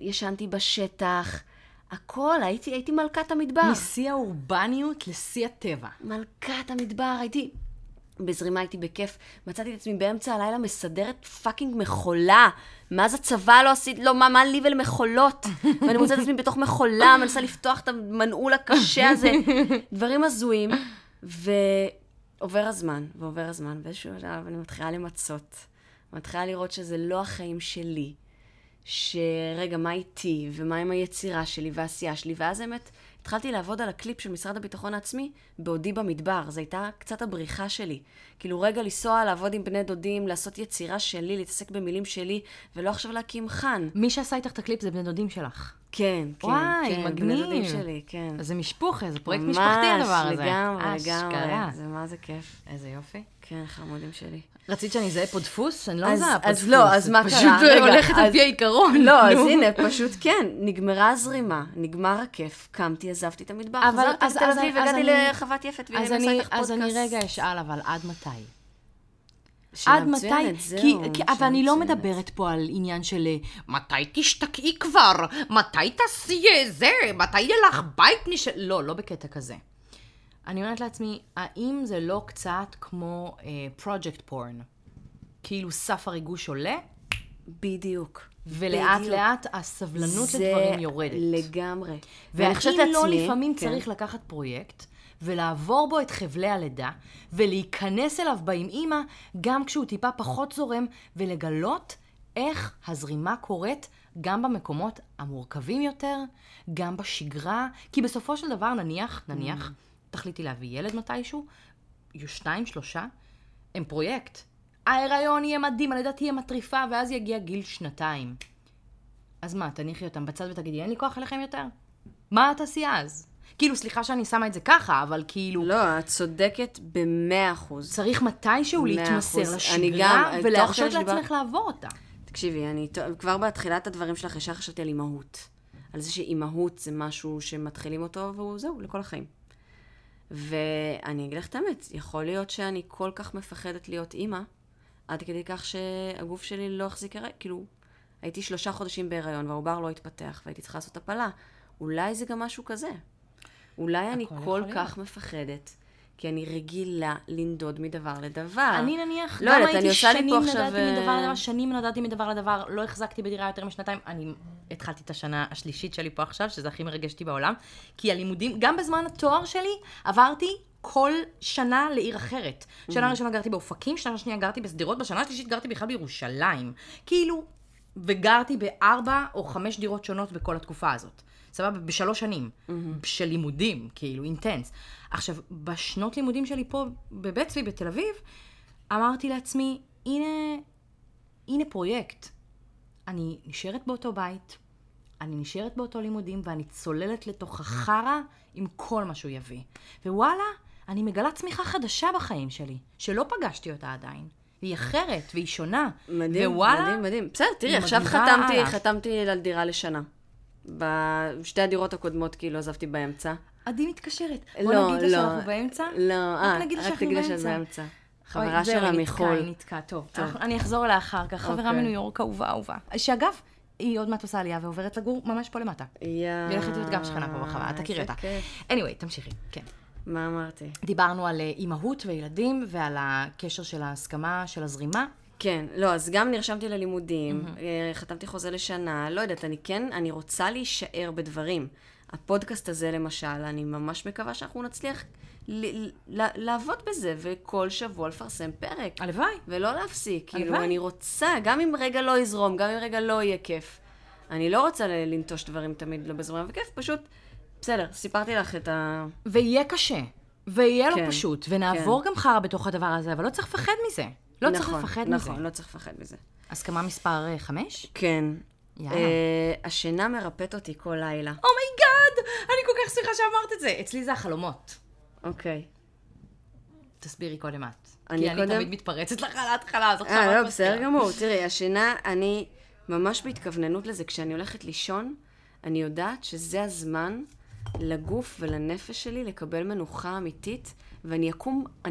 ישנתי בשטח, הכל, הייתי מלכת המדבר. משיא האורבניות לשיא הטבע. מלכת המדבר, הייתי בזרימה, הייתי בכיף, מצאתי את עצמי באמצע הלילה מסדרת פאקינג מחולה, מאז הצבא לא עשית, לא, מה לי ולמחולות, ואני מוצאת את עצמי בתוך מחולה, מנסה לפתוח את המנעול הקשה הזה, דברים הזויים, ועובר הזמן, באיזשהו שלב אני מתחילה למצות, מתחילה לראות שזה לא החיים שלי, שרגע, מה איתי, ומה עם היצירה שלי והעשייה שלי, ואז האמת, התחלתי לעבוד על הקליפ של משרד הביטחון העצמי, בעודי במדבר, זו הייתה קצת הבריחה שלי. כאילו רגע לנסוע, לעבוד עם בני דודים, לעשות יצירה שלי, להתעסק במילים שלי, ולא עכשיו להקים חן. מי שעשה איתך את הקליפ זה בני דודים שלך. כן, כן, וואי, כן, מגניב. בני דודים שלי, כן. אז זה משפוחה, זה פרויקט ממש, משפחתי הדבר הזה. ממש, לגמרי, זה מה זה כיף. איזה יופי. כן, חמודים שלי. רצית שאני זהה פה דפוס? אני לא מזהה פה דפוס. אז לא, אז מה קרה? פשוט הולכת על פי העיקרון. לא, אז הנה, פשוט כן, נגמרה הזרימה, נגמר הכיף, קמתי, עזבתי את המדבר, חזרתי לתל אביב, הגעתי לחוות יפת, ואני עושה איתך פודקאסט. אז אני רגע אשאל, אבל עד מתי? עד מתי? אבל אני לא מדברת פה על עניין של מתי תשתקעי כבר? מתי תעשי זה? מתי ילך בית? לא, לא בקטע כזה. אני אומרת לעצמי, האם זה לא קצת כמו פרויקט פורן? כאילו סף הריגוש עולה? בדיוק. ולאט בדיוק. לאט הסבלנות לדברים יורדת. זה לגמרי. ואני חושבת לעצמי... לא לפעמים כן. צריך לקחת פרויקט, ולעבור בו את חבלי הלידה, ולהיכנס אליו באים אימא, גם כשהוא טיפה פחות זורם, ולגלות איך הזרימה קורית, גם במקומות המורכבים יותר, גם בשגרה, כי בסופו של דבר נניח, תחליטי להביא ילד מתישהו, יהיו 2-3, הם פרויקט. ההיריון יהיה מדהים, הלידה תהיה מטריפה, ואז יגיע גיל 2. אז מה, תניחי אותם בצד ותגידי, אין לי כוח אליכם יותר? מה את עשייה אז? כאילו, סליחה שאני שמה את זה ככה, אבל כאילו... לא, את צודקת ב-100%. צריך מתישהו להתמסר לשגרה, ולהרשות לעצמך לעבור אותה. תקשיבי, אני כבר בתחילת הדברים שלך, ישר חשבתי על אימהות. על זה שאימהות זה משהו שמתחילים אותו, והוא זהו, לכל החיים. ואני אגיד לך את האמת, יכול להיות שאני כל כך מפחדת להיות אימא, עד כדי כך שהגוף שלי לא החזיק הרי, כאילו, הייתי 3 חודשים בהיריון והעובר לא התפתח, והייתי צריכה לעשות הפלה. אולי זה גם משהו כזה. אולי אני כל כך מפחדת, כי אני רגילה לנדוד מדבר לדבר. אני נניח, גם הייתי שנים נדדתי מדבר לדבר, לא החזקתי בדירה יותר מ2, אני התחלתי את השנה השלישית שלי פה עכשיו, שזה הכי מרגשתי בעולם, כי הלימודים, גם בזמן התואר שלי, עברתי כל שנה לעיר אחרת. שנה ראשונה גרתי באופקים, שנה שנייה גרתי בסדירות, בשנה השלישית גרתי בכלל בירושלים. כאילו, וגרתי ב4 או 5 דירות שונות בכל התקופה הזאת. סבבה, ב3 שנים, של לימודים, כאילו, אינטנס. עכשיו, בשנות לימודים שלי פה, בבית צבי, בתל אביב, אמרתי לעצמי, הנה פרויקט. אני נשארת באותו בית, אני נשארת באותו לימודים, ואני צוללת לתוך החרה עם כל מה שהוא יביא. ווואלה, אני מגלה צמיחה חדשה בחיים שלי, שלא פגשתי אותה עדיין. והיא אחרת, והיא שונה. מדהים, ווואלה, מדהים. בסדר, תראי, עכשיו חתמתי על דירה לשנה. בשתי הדירות הקודמות, כי לא עזבתי באמצע. עדי מתקשרת. לא, נגיד לה שאנחנו באמצע? לא, רק תגיד לה שאנחנו באמצע. חברה שלה מחול. היא נתקעה, טוב. אני אחזור אליה אחר כך. חברה מניו יורק אהובה. שאגב, היא עוד מעט עושה עלייה ועוברת לגור ממש פה למטה. היא הולכת להיות גם שכנה פה בחווה, תכירי אותה. anyway, תמשיכי, כן. מה אמרתי? דיברנו על אימהות וילדים ועל הקשר של ההסכמה, של הזרימה. כן, לא, אז גם נרשמתי ללימודים, חתמתי חוזה לשנה, לא יודעת, אני רוצה להישאר בדברים. הפודקאסט הזה למשל, אני ממש מקווה שאנחנו נצליח לעבוד בזה, וכל שבוע לפרסם פרק. הלוואי. ולא להפסיק, כאילו, אני רוצה, גם אם רגע לא יזרום, גם אם רגע לא יהיה כיף. אני לא רוצה לנטוש דברים תמיד לא בזרום וכיף, פשוט, בסדר, סיפרתי לך את ה... ויהיה קשה, ויהיה לא פשוט, ונעבור גם חרא בתוך הדבר הזה, אבל לא צריך לפחד מזה. לא צריך לפחד מזה. נכון, לא צריך לפחד מזה. הסכמה מספר 5? כן. יאללה. השינה מרפאת אותי כל לילה. אומייגאד! אני כל כך שמחה שאמרת את זה. אצלי זה החלומות. אוקיי. תסבירי קודם את. כי אני תמיד מתפרצת לך על ההתחלה, אז עכשיו לא בסדר גמור. תראי, השינה, אני ממש בהתכווננות לזה. כשאני הולכת לישון, אני יודעת שזה הזמן לגוף ולנפש שלי לקבל מנוחה אמיתית, ואני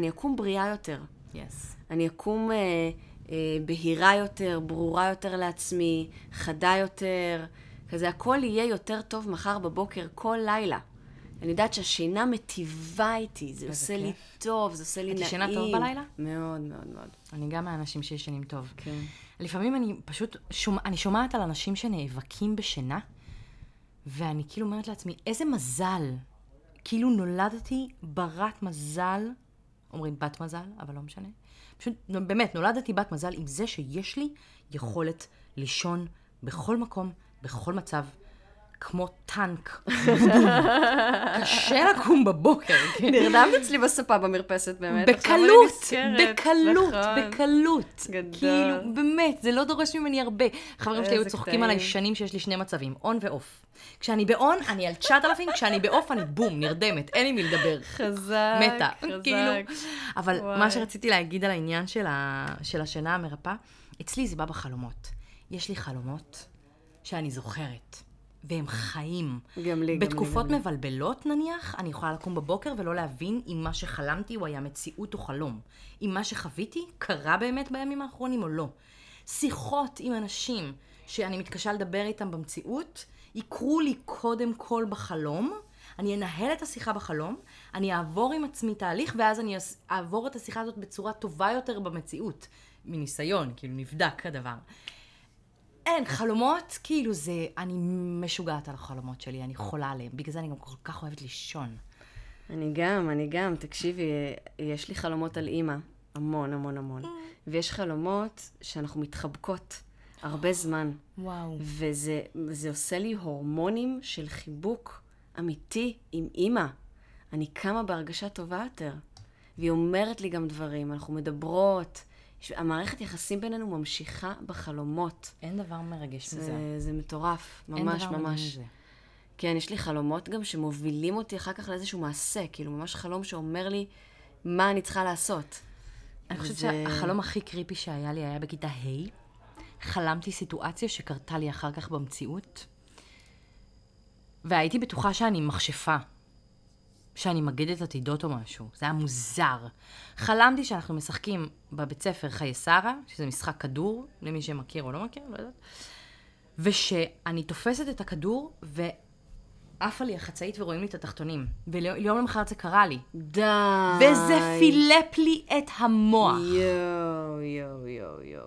אקום בריאה יותר. Yes. אני אקום בהירה יותר, ברורה יותר לעצמי, חדה יותר, כזה הכל יהיה יותר טוב מחר בבוקר כל לילה. אני יודעת שהשינה מטיבה איתי, זה עושה לי טוב, זה עושה לי נעים. את ישנה טוב בלילה? מאוד מאוד מאוד. אני גם האנשים שישנים טוב. כן. לפעמים אני פשוט, אני שומעת על אנשים שנאבקים בשינה, ואני כאילו אומרת לעצמי, איזה מזל, כאילו נולדתי ברת מזל, אומרים בת מזל, אבל לא משנה. פשוט, באמת, נולדתי בת מזל עם זה שיש לי יכולת לישון בכל מקום, בכל מצב, כמו טנק. קשה לקום בבוקר. נרדמת אצלי בספה במרפסת באמת. בקלות. כאילו, באמת, זה לא דורש ממני הרבה. חברים שלי היו צוחקים עליי שנים שיש לי שני מצבים, און ואוף. כשאני באון, אני על 9,000, כשאני באוף, אני בום, נרדמת, אין לי מי לדבר. חזק, מתה, כאילו. אבל מה שרציתי להגיד על העניין של השינה המרפאה, אצלי זה בא בחלומות. יש לי חלומות שאני זוכרת, והם חיים. גם לי, בתקופות מבלבלות נניח, אני יכולה לקום בבוקר ולא להבין אם מה שחלמתי הוא היה מציאות או חלום. אם מה שחוויתי קרה באמת בימים האחרונים או לא. שיחות עם אנשים שאני מתקשה לדבר איתם במציאות, יקרו לי קודם כל בחלום, אני אנהל את השיחה בחלום, אני אעבור עם עצמי תהליך, ואז אני אעבור את השיחה הזאת בצורה טובה יותר במציאות. מניסיון, כאילו נבדק הדבר. אין, חלומות, כאילו זה, אני משוגעת על החלומות שלי, אני חולה עליהם, בגלל זה אני גם כל כך אוהבת לישון. אני גם, תקשיבי, יש לי חלומות על אמא, המון. ויש חלומות שאנחנו מתחבקות הרבה זמן. וואו. וזה עושה לי הורמונים של חיבוק אמיתי עם אמא. אני קמה בהרגשה טובה יותר, והיא אומרת לי גם דברים, אנחנו מדברות, המערכת יחסים בינינו ממשיכה בחלומות. אין דבר מרגש מזה. זה מטורף, ממש, ממש. כן, יש לי חלומות גם שמובילים אותי אחר כך לאיזשהו מעשה, כאילו ממש חלום שאומר לי מה אני צריכה לעשות. אני חושבת שהחלום הכי קריפי שהיה לי היה בכיתה היי. חלמתי סיטואציה שקרתה לי אחר כך במציאות, והייתי בטוחה שאני מכשפה. שאני מגדת עתידות או משהו. זה היה מוזר. חלמתי שאנחנו משחקים בבית ספר חייסרה, שזה משחק כדור, למי שמכיר או לא מכיר, לא יודעת. ושאני תופסת את הכדור, ועפה לי החצאית ורואים לי את התחתונים. וליום למחרת זה קרה לי. די. וזה פילפ לי את המוח. יו.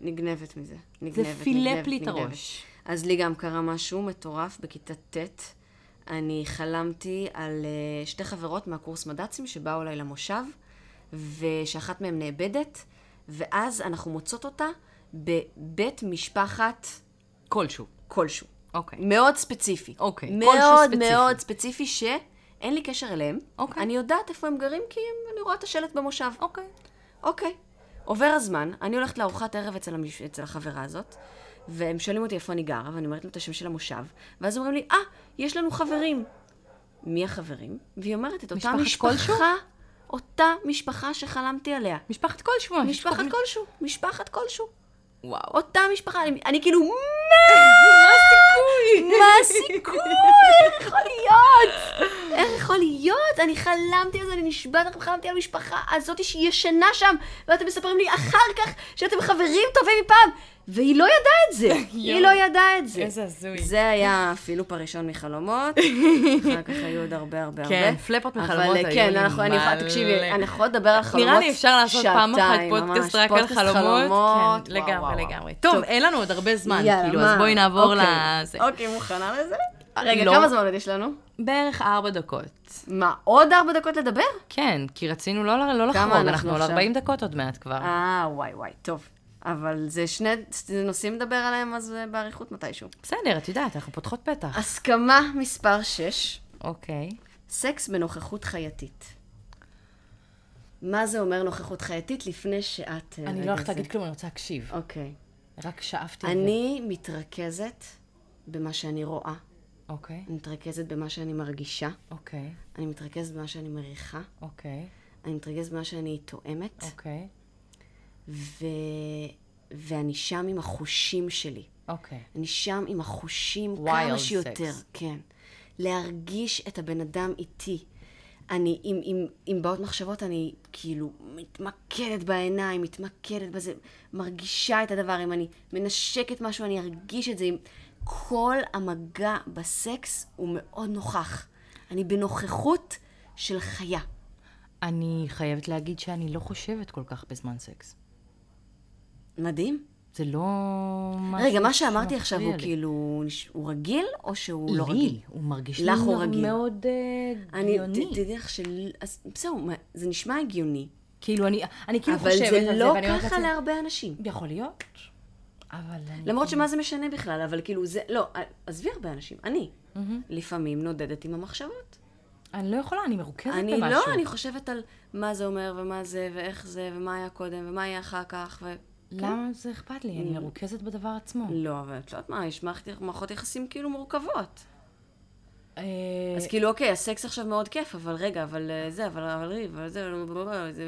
נגנבת מזה. זה פילפ לי את הראש. אז לי גם קרה משהו מטורף בכיתה ט'. אני חלמתי על שתי חברות מהקורס מדצים שבאו אליי למושב, ושאחת מהן נאבדת, ואז אנחנו מוצאות אותה בבית משפחת כלשהו. אוקיי. מאוד ספציפי. אוקיי. מאוד מאוד ספציפי שאין לי קשר אליהם. אוקיי. אני יודעת איפה הם גרים כי אני רואה את השלט במושב. אוקיי. עובר הזמן, אני הולכת לארוחת ערב אצל החברה הזאת, והם שואלים אותי איפה אני גרה, ואני אומרת להם את השם של המושב, ואז אומרים לי, יש לנו חברים. מי החברים? והיא אומרת את אותה משפחה, אותה משפחה שחלמתי עליה. משפחת כלשהו. וואו. אותה משפחה, אני כאילו, מה הסיכוי? איך יכול להיות? אני חלמתי על זה, אני נשבעת, אנחנו חלמתי על המשפחה הזאת שהיא ישנה שם, ואתם מספרים לי אחר כך שאתם חברים טובים מפעם. והיא לא ידעה את זה, איזה עזוי. זה היה אפילו פרישון מחלומות, אחר כך היו עוד הרבה. כן, פלפות מחלומות היו. אבל כן, אנחנו יכולות לדבר על חלומות. נראה לי אפשר לעשות פעם אחת פודקאסט רק על חלומות. לגמרי. טוב, אין לנו עוד הרבה זמן, אז בואי נעבור לזה. אוקיי, מוכנה לזה? רגע, כמה זמן עוד יש לנו? בערך 4 דקות. מה, עוד 4 דקות לדבר? כן, כי רצינו לא לחרוג, אנחנו 40 דקות עוד מעט כבר. וואי, טוב. אבל זה שני נושאים לדבר עליהם, אז בעריכות מתישהו. בסדר, את יודעת, אנחנו פותחות פתח. הסכמה מספר 6. אוקיי. סקס בנוכחות חייתית. מה זה אומר נוכחות חייתית לפני שאת... אני לא הולכת להגיד כלום, אני רוצה להקשיב. אוקיי. רק שאפתי... אני מתרכזת במה שאני רואה. אוקיי. אני מתרכזת במה שאני מרגישה. אוקיי. אני מתרכזת במה שאני מריחה. אוקיי. אני מתרכזת במה שאני תואמת. אוקיי. ואני שם עם החושים שלי. אוקיי. אני שם עם החושים כמה שיותר. כן. להרגיש את הבן אדם איתי. אני, אם באות מחשבות, אני כאילו מתמקדת בעיניים, מתמקדת בזה, מרגישה את הדבר. אם אני מנשקת משהו, אני ארגיש את זה. כל המגע בסקס הוא מאוד נוכח. אני בנוכחות של חיה. אני חייבת להגיד שאני לא חושבת כל כך בזמן סקס. מדהים. זה לא... רגע, מה שאמרתי עכשיו הוא כאילו... הוא רגיל או שהוא לא רגיל? הוא מרגיש לי מאוד הגיוני. תדעי לך של... בסדר, זה נשמע הגיוני. כאילו, אני כאילו חושבת... אבל זה לא ככה להרבה אנשים. יכול להיות. למרות שמה זה משנה בכלל, אבל כאילו זה, לא, עזבי הרבה אנשים, אני לפעמים נודדת עם המחשבות. אני לא יכולה, אני מרוכזת במשהו. אני לא, אני חושבת על מה זה אומר ומה זה ואיך זה ומה היה קודם ומה היה אחר כך. למה זה אכפת לי? אני מרוכזת בדבר עצמו. לא, אבל את לא יודעת מה, יש מערכות יחסים כאילו מורכבות. אז כאילו, אוקיי, הסקס עכשיו מאוד כיף, אבל רגע, אבל זה, אבל ריב, אבל זה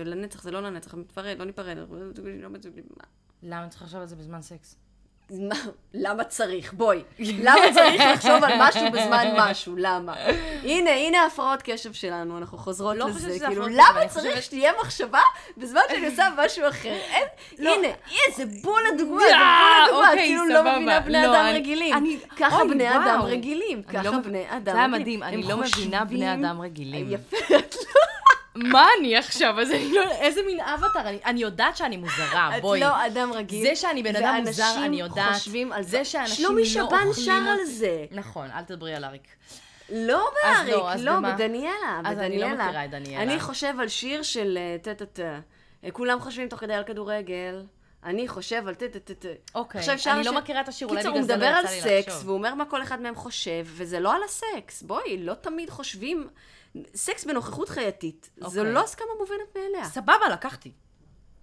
לנצח, זה לא לנצח, מתפרד, לא ניפרד, לא מצביב לי, מה? למה צריך לחשוב על זה בזמן סקס? למה צריך? בואי. למה צריך לחשוב על משהו בזמן משהו? למה? הנה, הנה הפרעות קשב שלנו, אנחנו חוזרות לזה. כאילו, למה צריך שתהיה מחשבה בזמן שאני עושה משהו אחר? הנה, זה בול הדוגמה, זה בול הדוגמה. כאילו, לא מבינה בני אדם רגילים. ככה בני אדם רגילים. זה היה מדהים, אני לא מבינה בני אדם רגילים. יפה, את לא. מה אני עכשיו? אז אני לא... איזה מין אבטר? אני יודעת שאני מוזרה, בואי. את לא אדם רגיל. זה שאני בן אדם מוזר, אני יודעת. חושבים על זה שאנשים לא אוכלים... שלומי שבן שר על זה. נכון, אל תדברי על אריק. לא באריק, לא, בדניאלה. אז אני לא מכירה את דניאלה. אני חושב על שיר של טטטה. כולם חושבים תוך כדי על כדורגל. אני חושב על טטטה. אוקיי, אני לא מכירה את השיר, אולי בגלל זה לא יצא לי לחשוב. קיצור, הוא מדבר על סקס, והוא אומר מה כל אחד מהם חושב, וזה לא על הסקס. בואי, לא תמיד חושבים... סקס בנוכחות חייתית, זה לא הסכמה מובנת מאליה. סבבה, לקחתי.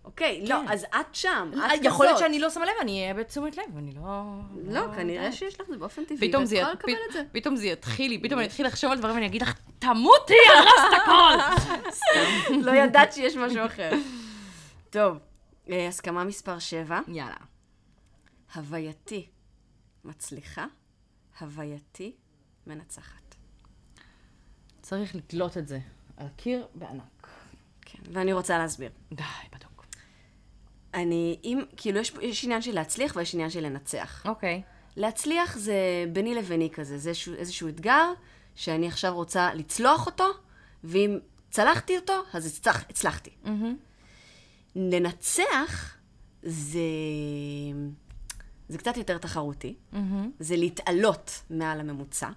אוקיי, לא, אז את שם, את כזאת. יכול להיות שאני לא שמה לב, אני אהיה בתשומת לב, ואני לא... לא, כנראה שיש לך זה באופן טבעי, ואת יכולה לקבל את זה. פתאום זה יתחיל לי, פתאום אני אתחיל לחשוב על דברים, ואני אגיד לך, תמותי, הרסת הכל! לא ידעת שיש משהו אחר. טוב, הסכמה מספר 7. יאללה. הווייתי מצליחה, הווייתי מנצחת. צריך לתלות את זה על הקיר בענק. כן, ואני רוצה להסביר. די, בדוק. אני, אם, כאילו, יש עניין של להצליח ויש עניין של לנצח. אוקיי. להצליח זה ביני לביני כזה, זה איזשהו אתגר שאני עכשיו רוצה לצלוח אותו, ואם צלחתי אותו, אז הצלחתי. לנצח זה... זה קצת יותר תחרותי, זה להתעלות מעל הממוצע,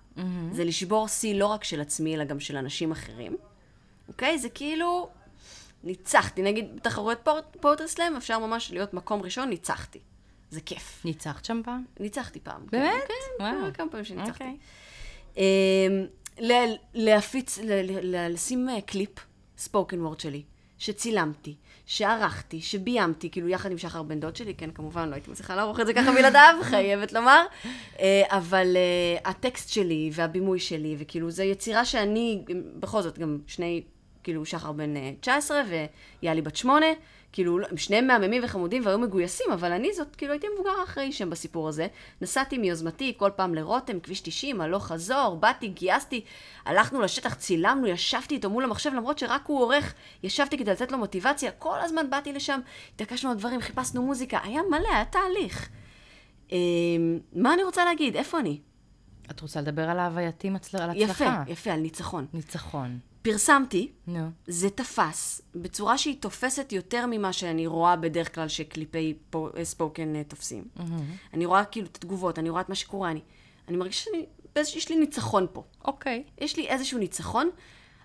זה לשבור שיא לא רק של עצמי, אלא גם של אנשים אחרים. אוקיי? זה כאילו, ניצחתי. נגיד, בתחרויות פורטרסלאם, אפשר ממש להיות מקום ראשון, ניצחתי. זה כיף. ניצחת שם פעם? ניצחתי פעם. באמת? וואו. כמה פעמים שניצחתי. להפיץ, לשים קליפ, ספוקן וורד שלי, שצילמתי. שערכתי, שביימתי, כאילו יחד עם שחר בן דוד שלי, כן, כמובן, לא הייתי מצליחה לערוך את זה ככה בלעדיו, חייבת לומר, אבל הטקסט שלי והבימוי שלי, וכאילו זו יצירה שאני, בכל זאת, גם שני, כאילו שחר בן 19 ויאלי בת 8, כאילו הם שניהם מהממים וחמודים והיו מגויסים, אבל אני זאת, כאילו הייתי מבוגר אחרי שם בסיפור הזה, נסעתי מיוזמתי כל פעם לרותם, כביש 90, הלוך חזור, באתי, גייסתי, הלכנו לשטח, צילמנו, ישבתי איתו מול המחשב, למרות שרק הוא עורך, ישבתי כדי לתת לו מוטיבציה, כל הזמן באתי לשם, התעקשנו על דברים, חיפשנו מוזיקה, היה מלא, היה תהליך. מה אני רוצה להגיד? איפה אני? את רוצה לדבר על ההווייתים, על הצלחה? יפה, יפה, על ניצחון. ניצחון. פרסמתי, זה תפס, בצורה שהיא תופסת יותר ממה שאני רואה בדרך כלל שקליפי ספוקן תופסים. אני רואה כאילו את התגובות, אני רואה את מה שקורה, אני מרגישה שיש לי ניצחון פה. אוקיי. יש לי איזשהו ניצחון.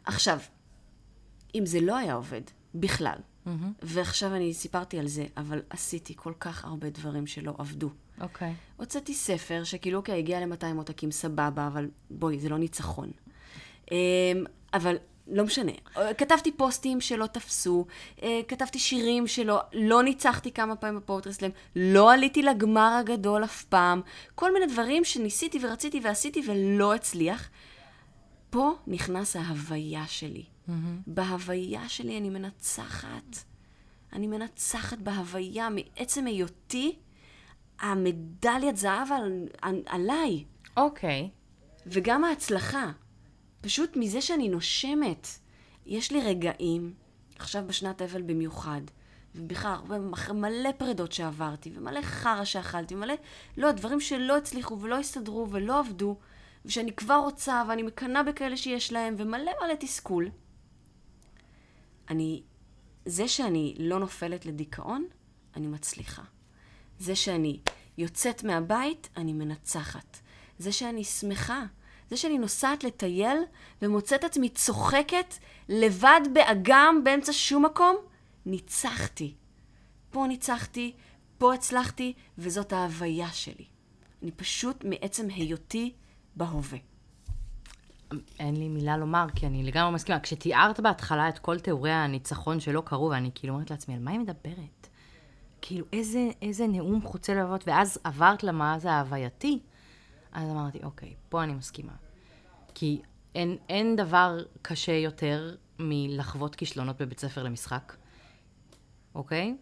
עכשיו, אם זה לא היה עובד בכלל, ועכשיו אני סיפרתי על זה, אבל עשיתי כל כך הרבה דברים שלא עבדו. אוקיי. הוצאתי ספר שכאילו, אוקיי, הגיע ל-200 עותקים, סבבה, אבל בואי, זה לא ניצחון. אבל... לא משנה. כתבתי פוסטים שלא תפסו, כתבתי שירים שלא, לא ניצחתי כמה פעמים בפורטרסלאם, לא עליתי לגמר הגדול אף פעם, כל מיני דברים שניסיתי ורציתי ועשיתי ולא הצליח. פה נכנס ההוויה שלי. בהוויה שלי אני מנצחת. אני מנצחת בהוויה מעצם היותי, המדליית זהב עליי. אוקיי. וגם ההצלחה. פשוט מזה שאני נושמת, יש לי רגעים, עכשיו בשנת אבל במיוחד, ובכלל מלא פרדות שעברתי, ומלא חרא שאכלתי, ומלא, לא, דברים שלא הצליחו ולא הסתדרו ולא עבדו, ושאני כבר רוצה ואני מקנה בכאלה שיש להם, ומלא מלא תסכול. זה שאני לא נופלת לדיכאון, אני מצליחה. זה שאני יוצאת מהבית, אני מנצחת. זה שאני שמחה, זה שאני נוסעת לטייל ומוצאת עצמי צוחקת לבד באגם באמצע שום מקום, ניצחתי. פה ניצחתי, פה הצלחתי, וזאת ההוויה שלי. אני פשוט מעצם היותי בהווה. אין לי מילה לומר, כי אני לגמרי מסכימה. כשתיארת בהתחלה את כל תיאורי הניצחון שלא קרו, ואני כאילו אומרת לעצמי, על מה היא מדברת? כאילו, איזה נאום חוצה לבבות, ואז עברת למה זה ההווייתי, אז אמרתי, אוקיי, פה אני מסכימה. כי אין דבר קשה יותר מלחוות כישלונות בבית ספר למשחק, אוקיי?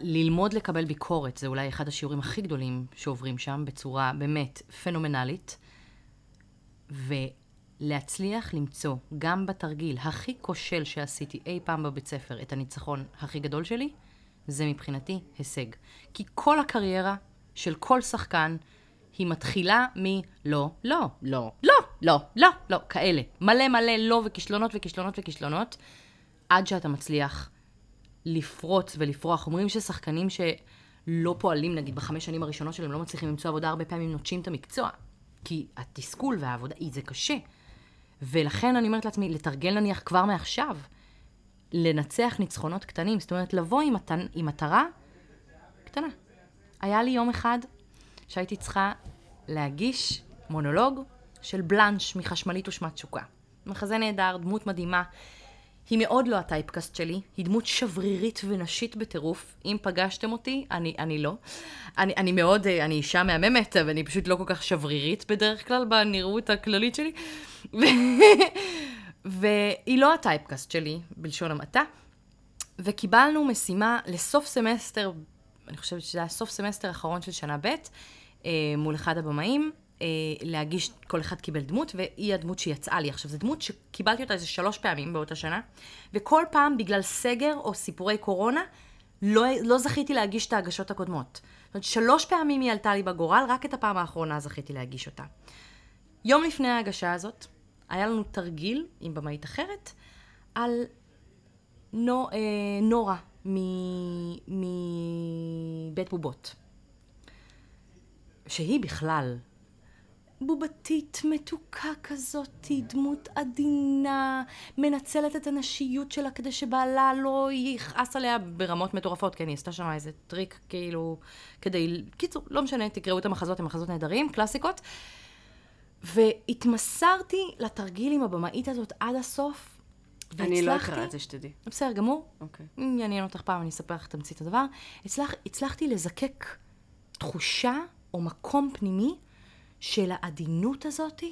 ללמוד לקבל ביקורת, זה אולי אחד השיעורים הכי גדולים שעוברים שם, בצורה באמת פנומנלית, ולהצליח למצוא, גם בתרגיל הכי כושל שעשיתי אי פעם בבית ספר, את הניצחון הכי גדול שלי, זה מבחינתי הישג. כי כל הקריירה של כל שחקן, היא מתחילה מלא, לא, לא, לא, לא, לא, לא, כאלה. מלא מלא לא וכישלונות וכישלונות וכישלונות, עד שאתה מצליח לפרוץ ולפרוח. אומרים ששחקנים שלא פועלים, נגיד, ב5 שנים הראשונות שלהם לא מצליחים למצוא עבודה, הרבה פעמים נוטשים את המקצוע. כי התסכול והעבודה, זה קשה. ולכן אני אומרת לעצמי, לתרגל נניח כבר מעכשיו, לנצח ניצחונות קטנים. זאת אומרת, לבוא עם מטרה קטנה. היה לי יום אחד שהייתי צריכה להגיש מונולוג של בלנש מחשמלית ושמת שוקה. מחזה נהדר, דמות מדהימה. היא מאוד לא הטייפקאסט שלי, היא דמות שברירית ונשית בטירוף. אם פגשתם אותי, אני לא. אני אישה מהממת, אבל אני פשוט לא כל כך שברירית בדרך כלל בנראות הכללית שלי. והיא לא הטייפקאסט שלי, בלשון המעטה. וקיבלנו משימה לסוף סמסטר, אני חושבת שזה היה סוף סמסטר האחרון של שנה ב', מול אחד הבמאים, להגיש, כל אחד קיבל דמות, והיא הדמות שיצאה לי. עכשיו, זו דמות שקיבלתי אותה איזה 3 פעמים באותה שנה, וכל פעם, בגלל סגר או סיפורי קורונה, לא זכיתי להגיש את ההגשות הקודמות. זאת אומרת, 3 פעמים היא עלתה לי בגורל, רק את הפעם האחרונה זכיתי להגיש אותה. יום לפני ההגשה הזאת, היה לנו תרגיל, עם במאית אחרת, על נורה מבית בובות. שהיא בכלל בובתית, מתוקה כזאת, דמות עדינה, מנצלת את הנשיות שלה כדי שבעלה לא יכעס עליה ברמות מטורפות, כן, היא עשתה שם איזה טריק, כאילו, כדי, קיצור, לא משנה, תקראו את המחזות, הם מחזות נהדרים, קלאסיקות, והתמסרתי לתרגיל עם הבמאית הזאת עד הסוף, והצלחתי... אני לא אקרא את זה שתדעי. בסדר, גמור. אוקיי. יעניין אותך פעם, אני אספר לך תמצית הדבר. הצלחתי לזקק תחושה או מקום פנימי של העדינות הזאת,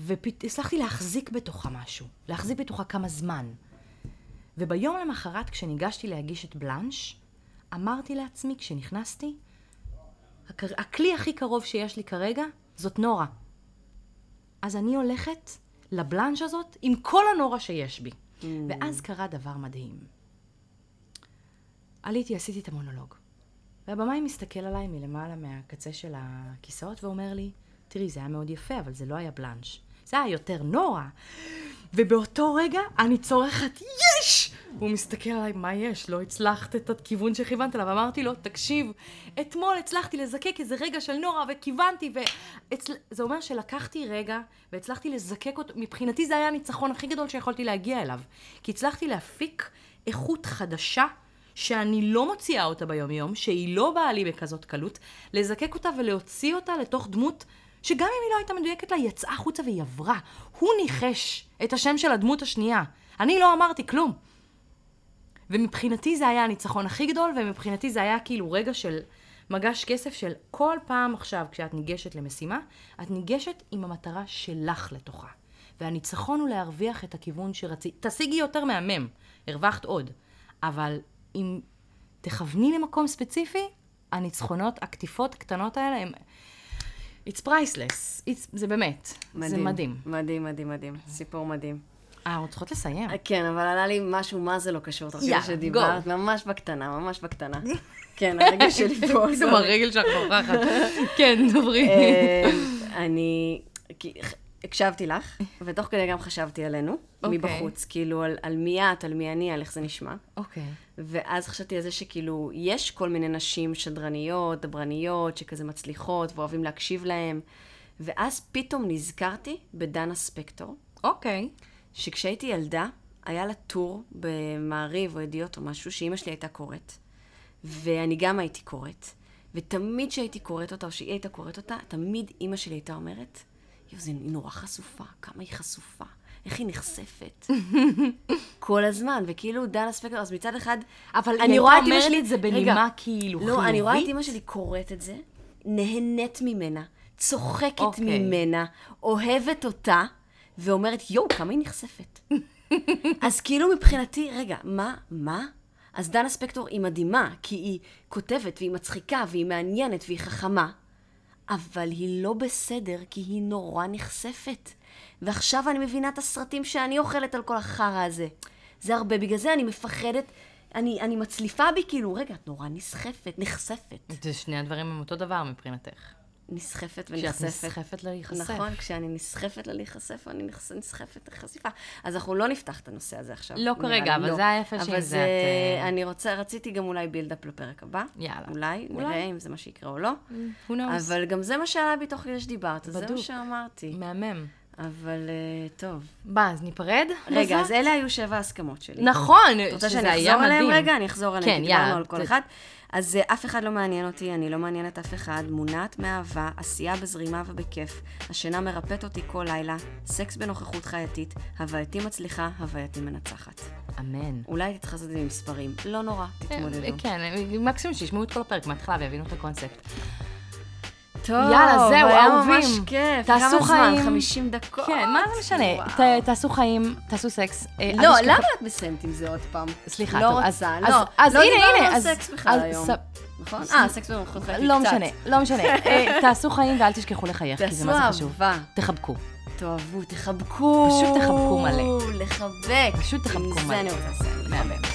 והצלחתי להחזיק בתוכה משהו, להחזיק בתוכה כמה זמן. וביום למחרת, כשניגשתי להגיש את בלנש, אמרתי לעצמי, כשנכנסתי, הכלי הכי קרוב שיש לי כרגע, זאת נורה. אז אני הולכת לבלנש הזאת עם כל הנורה שיש בי. ואז קרה דבר מדהים. עליתי, עשיתי את המונולוג. והבמאי מסתכל עליי מלמעלה מהקצה של הכיסאות ואומר לי, תראי, זה היה מאוד יפה, אבל זה לא היה בלנש. זה היה יותר נורא. ובאותו רגע אני צורכת, יש! הוא מסתכל עליי, מה יש? לא הצלחת את הכיוון שכיוונת לה. ואמרתי לו, תקשיב, אתמול הצלחתי לזקק איזה רגע של נורא וכיוונתי. זה אומר שלקחתי רגע והצלחתי לזקק אותו. מבחינתי זה היה הניצחון הכי גדול שיכולתי להגיע אליו. כי הצלחתי להפיק איכות חדשה. שאני לא מוציאה אותה ביום-יום, שהיא לא באה לי בכזאת קלות, לזקק אותה ולהוציא אותה לתוך דמות, שגם אם היא לא הייתה מדויקת לה, היא יצאה חוצה והיא עברה. הוא ניחש את השם של הדמות השנייה. אני לא אמרתי כלום. ומבחינתי זה היה הניצחון הכי גדול, ומבחינתי זה היה כאילו רגע של מגש כסף, של כל פעם עכשיו, כשאת ניגשת למשימה, את ניגשת עם המטרה שלך לתוכה. והניצחון הוא להרוויח את הכיוון שרצית. תשיגי יותר מהמם, הרווחת עוד. אבל אם תכווני למקום ספציפי, הניצחונות, הקטיפות הקטנות האלה, הם... It's priceless. זה באמת. מדהים, זה מדהים. מדהים, מדהים, מדהים. סיפור מדהים. אנחנו צריכות לסיים. כן, אבל עלה לי משהו, מה זה לא קשור. תרגיל שדיברת, ממש בקטנה, ממש בקטנה. כן, הרגל שלי פה. זה הרגל שלך נוכחת. כן, דברי. אני... הקשבתי לך, ותוך כדי גם חשבתי עלינו, מבחוץ, כאילו, על מי את, על מי אני, על איך זה נשמע. אוקיי. ואז חשבתי על זה שכאילו, יש כל מיני נשים שדרניות, דברניות, שכזה מצליחות, ואוהבים להקשיב להם. ואז פתאום נזכרתי בדנה ספקטור. אוקיי. שכשהייתי ילדה, היה לה טור במעריב או ידיעות או משהו, שאמא שלי הייתה קוראת. ואני גם הייתי קוראת, ותמיד שהייתי קוראת אותה, או שהיא הייתה קוראת אותה, תמיד אימא שלי הייתה אומרת, היא נורא חשופה, כמה היא חשופה, איך היא נחשפת. כל הזמן, וכאילו דנה ספקר, אז מצד אחד, אבל אני רואה את אימא שלי את זה בנימה כאילו חיובית. לא, אני רואה את אימא שלי קוראת את זה, נהנית ממנה, צוחקת ממנה, אוהבת אותה, ואומרת, יואו, כמה היא נחשפת. אז כאילו מבחינתי, רגע, מה? אז דנה ספקטור היא מדהימה, כי היא כותבת והיא מצחיקה והיא מעניינת והיא חכמה, אבל היא לא בסדר כי היא נורא נחשפת. ועכשיו אני מבינה את הסרטים שאני אוכלת על כל החרא הזה. זה הרבה, בגלל זה אני מפחדת, אני מצליפה בי כאילו, רגע, את נורא נסחפת, נחשפת. זה שני הדברים הם אותו דבר מבחינתך. נסחפת ונחשפת. כשאת נסחפת להיחשף. נכון, כשאני נסחפת להיחשף, אני נסחפת לחשיפה. אז אנחנו לא נפתח את הנושא הזה עכשיו. לא כרגע, אבל זה היפה שזה. אבל זה, אני רציתי גם אולי בילדאפ לפרק הבא. יאללה. אולי, נראה אם זה מה שיקרה או לא. אבל גם זה מה שעלה בי תוך כדי שדיברת, זה מה שאמרתי. מהמם. אבל טוב. בא, אז ניפרד? רגע, אז אלה היו 7 הסכמות שלי. נכון, שזה היה מדהים. רגע, אני אחזור עליהם, דיברנו על כל אחד. אז אף אחד לא מעניין אותי, אני לא מעניינת אף אחד, מונעת מאהבה, עשייה בזרימה ובכיף, השינה מרפאת אותי כל לילה, סקס בנוכחות חייתית, הווייתי מצליחה, הווייתי מנצחת. אמן. אולי תתחזדי עם מספרים, לא נורא, תתמודדו. כן, מקסימום שישמעו את כל הפרק מהתחלה ויבינו את הקונספט. טוב, יאללה, זהו, אהובים. תעשו חיים. 50 דקות. כן, מה זה משנה? תעשו חיים, תעשו סקס. לא, למה את מסיימת עם זה עוד פעם? סליחה, טוב. לא רוצה, לא. אז הנה. לא סקס בכלל היום. נכון? סקס במחות חייתי קצת. לא משנה, לא משנה. תעשו חיים ואל תשכחו לחייך, כי זה מה זה חשוב. תעשו אהבה. תחבקו. תאהבו, תחבקו. פשוט תחבקו מלא. לחבק. פשוט תחבקו מלא.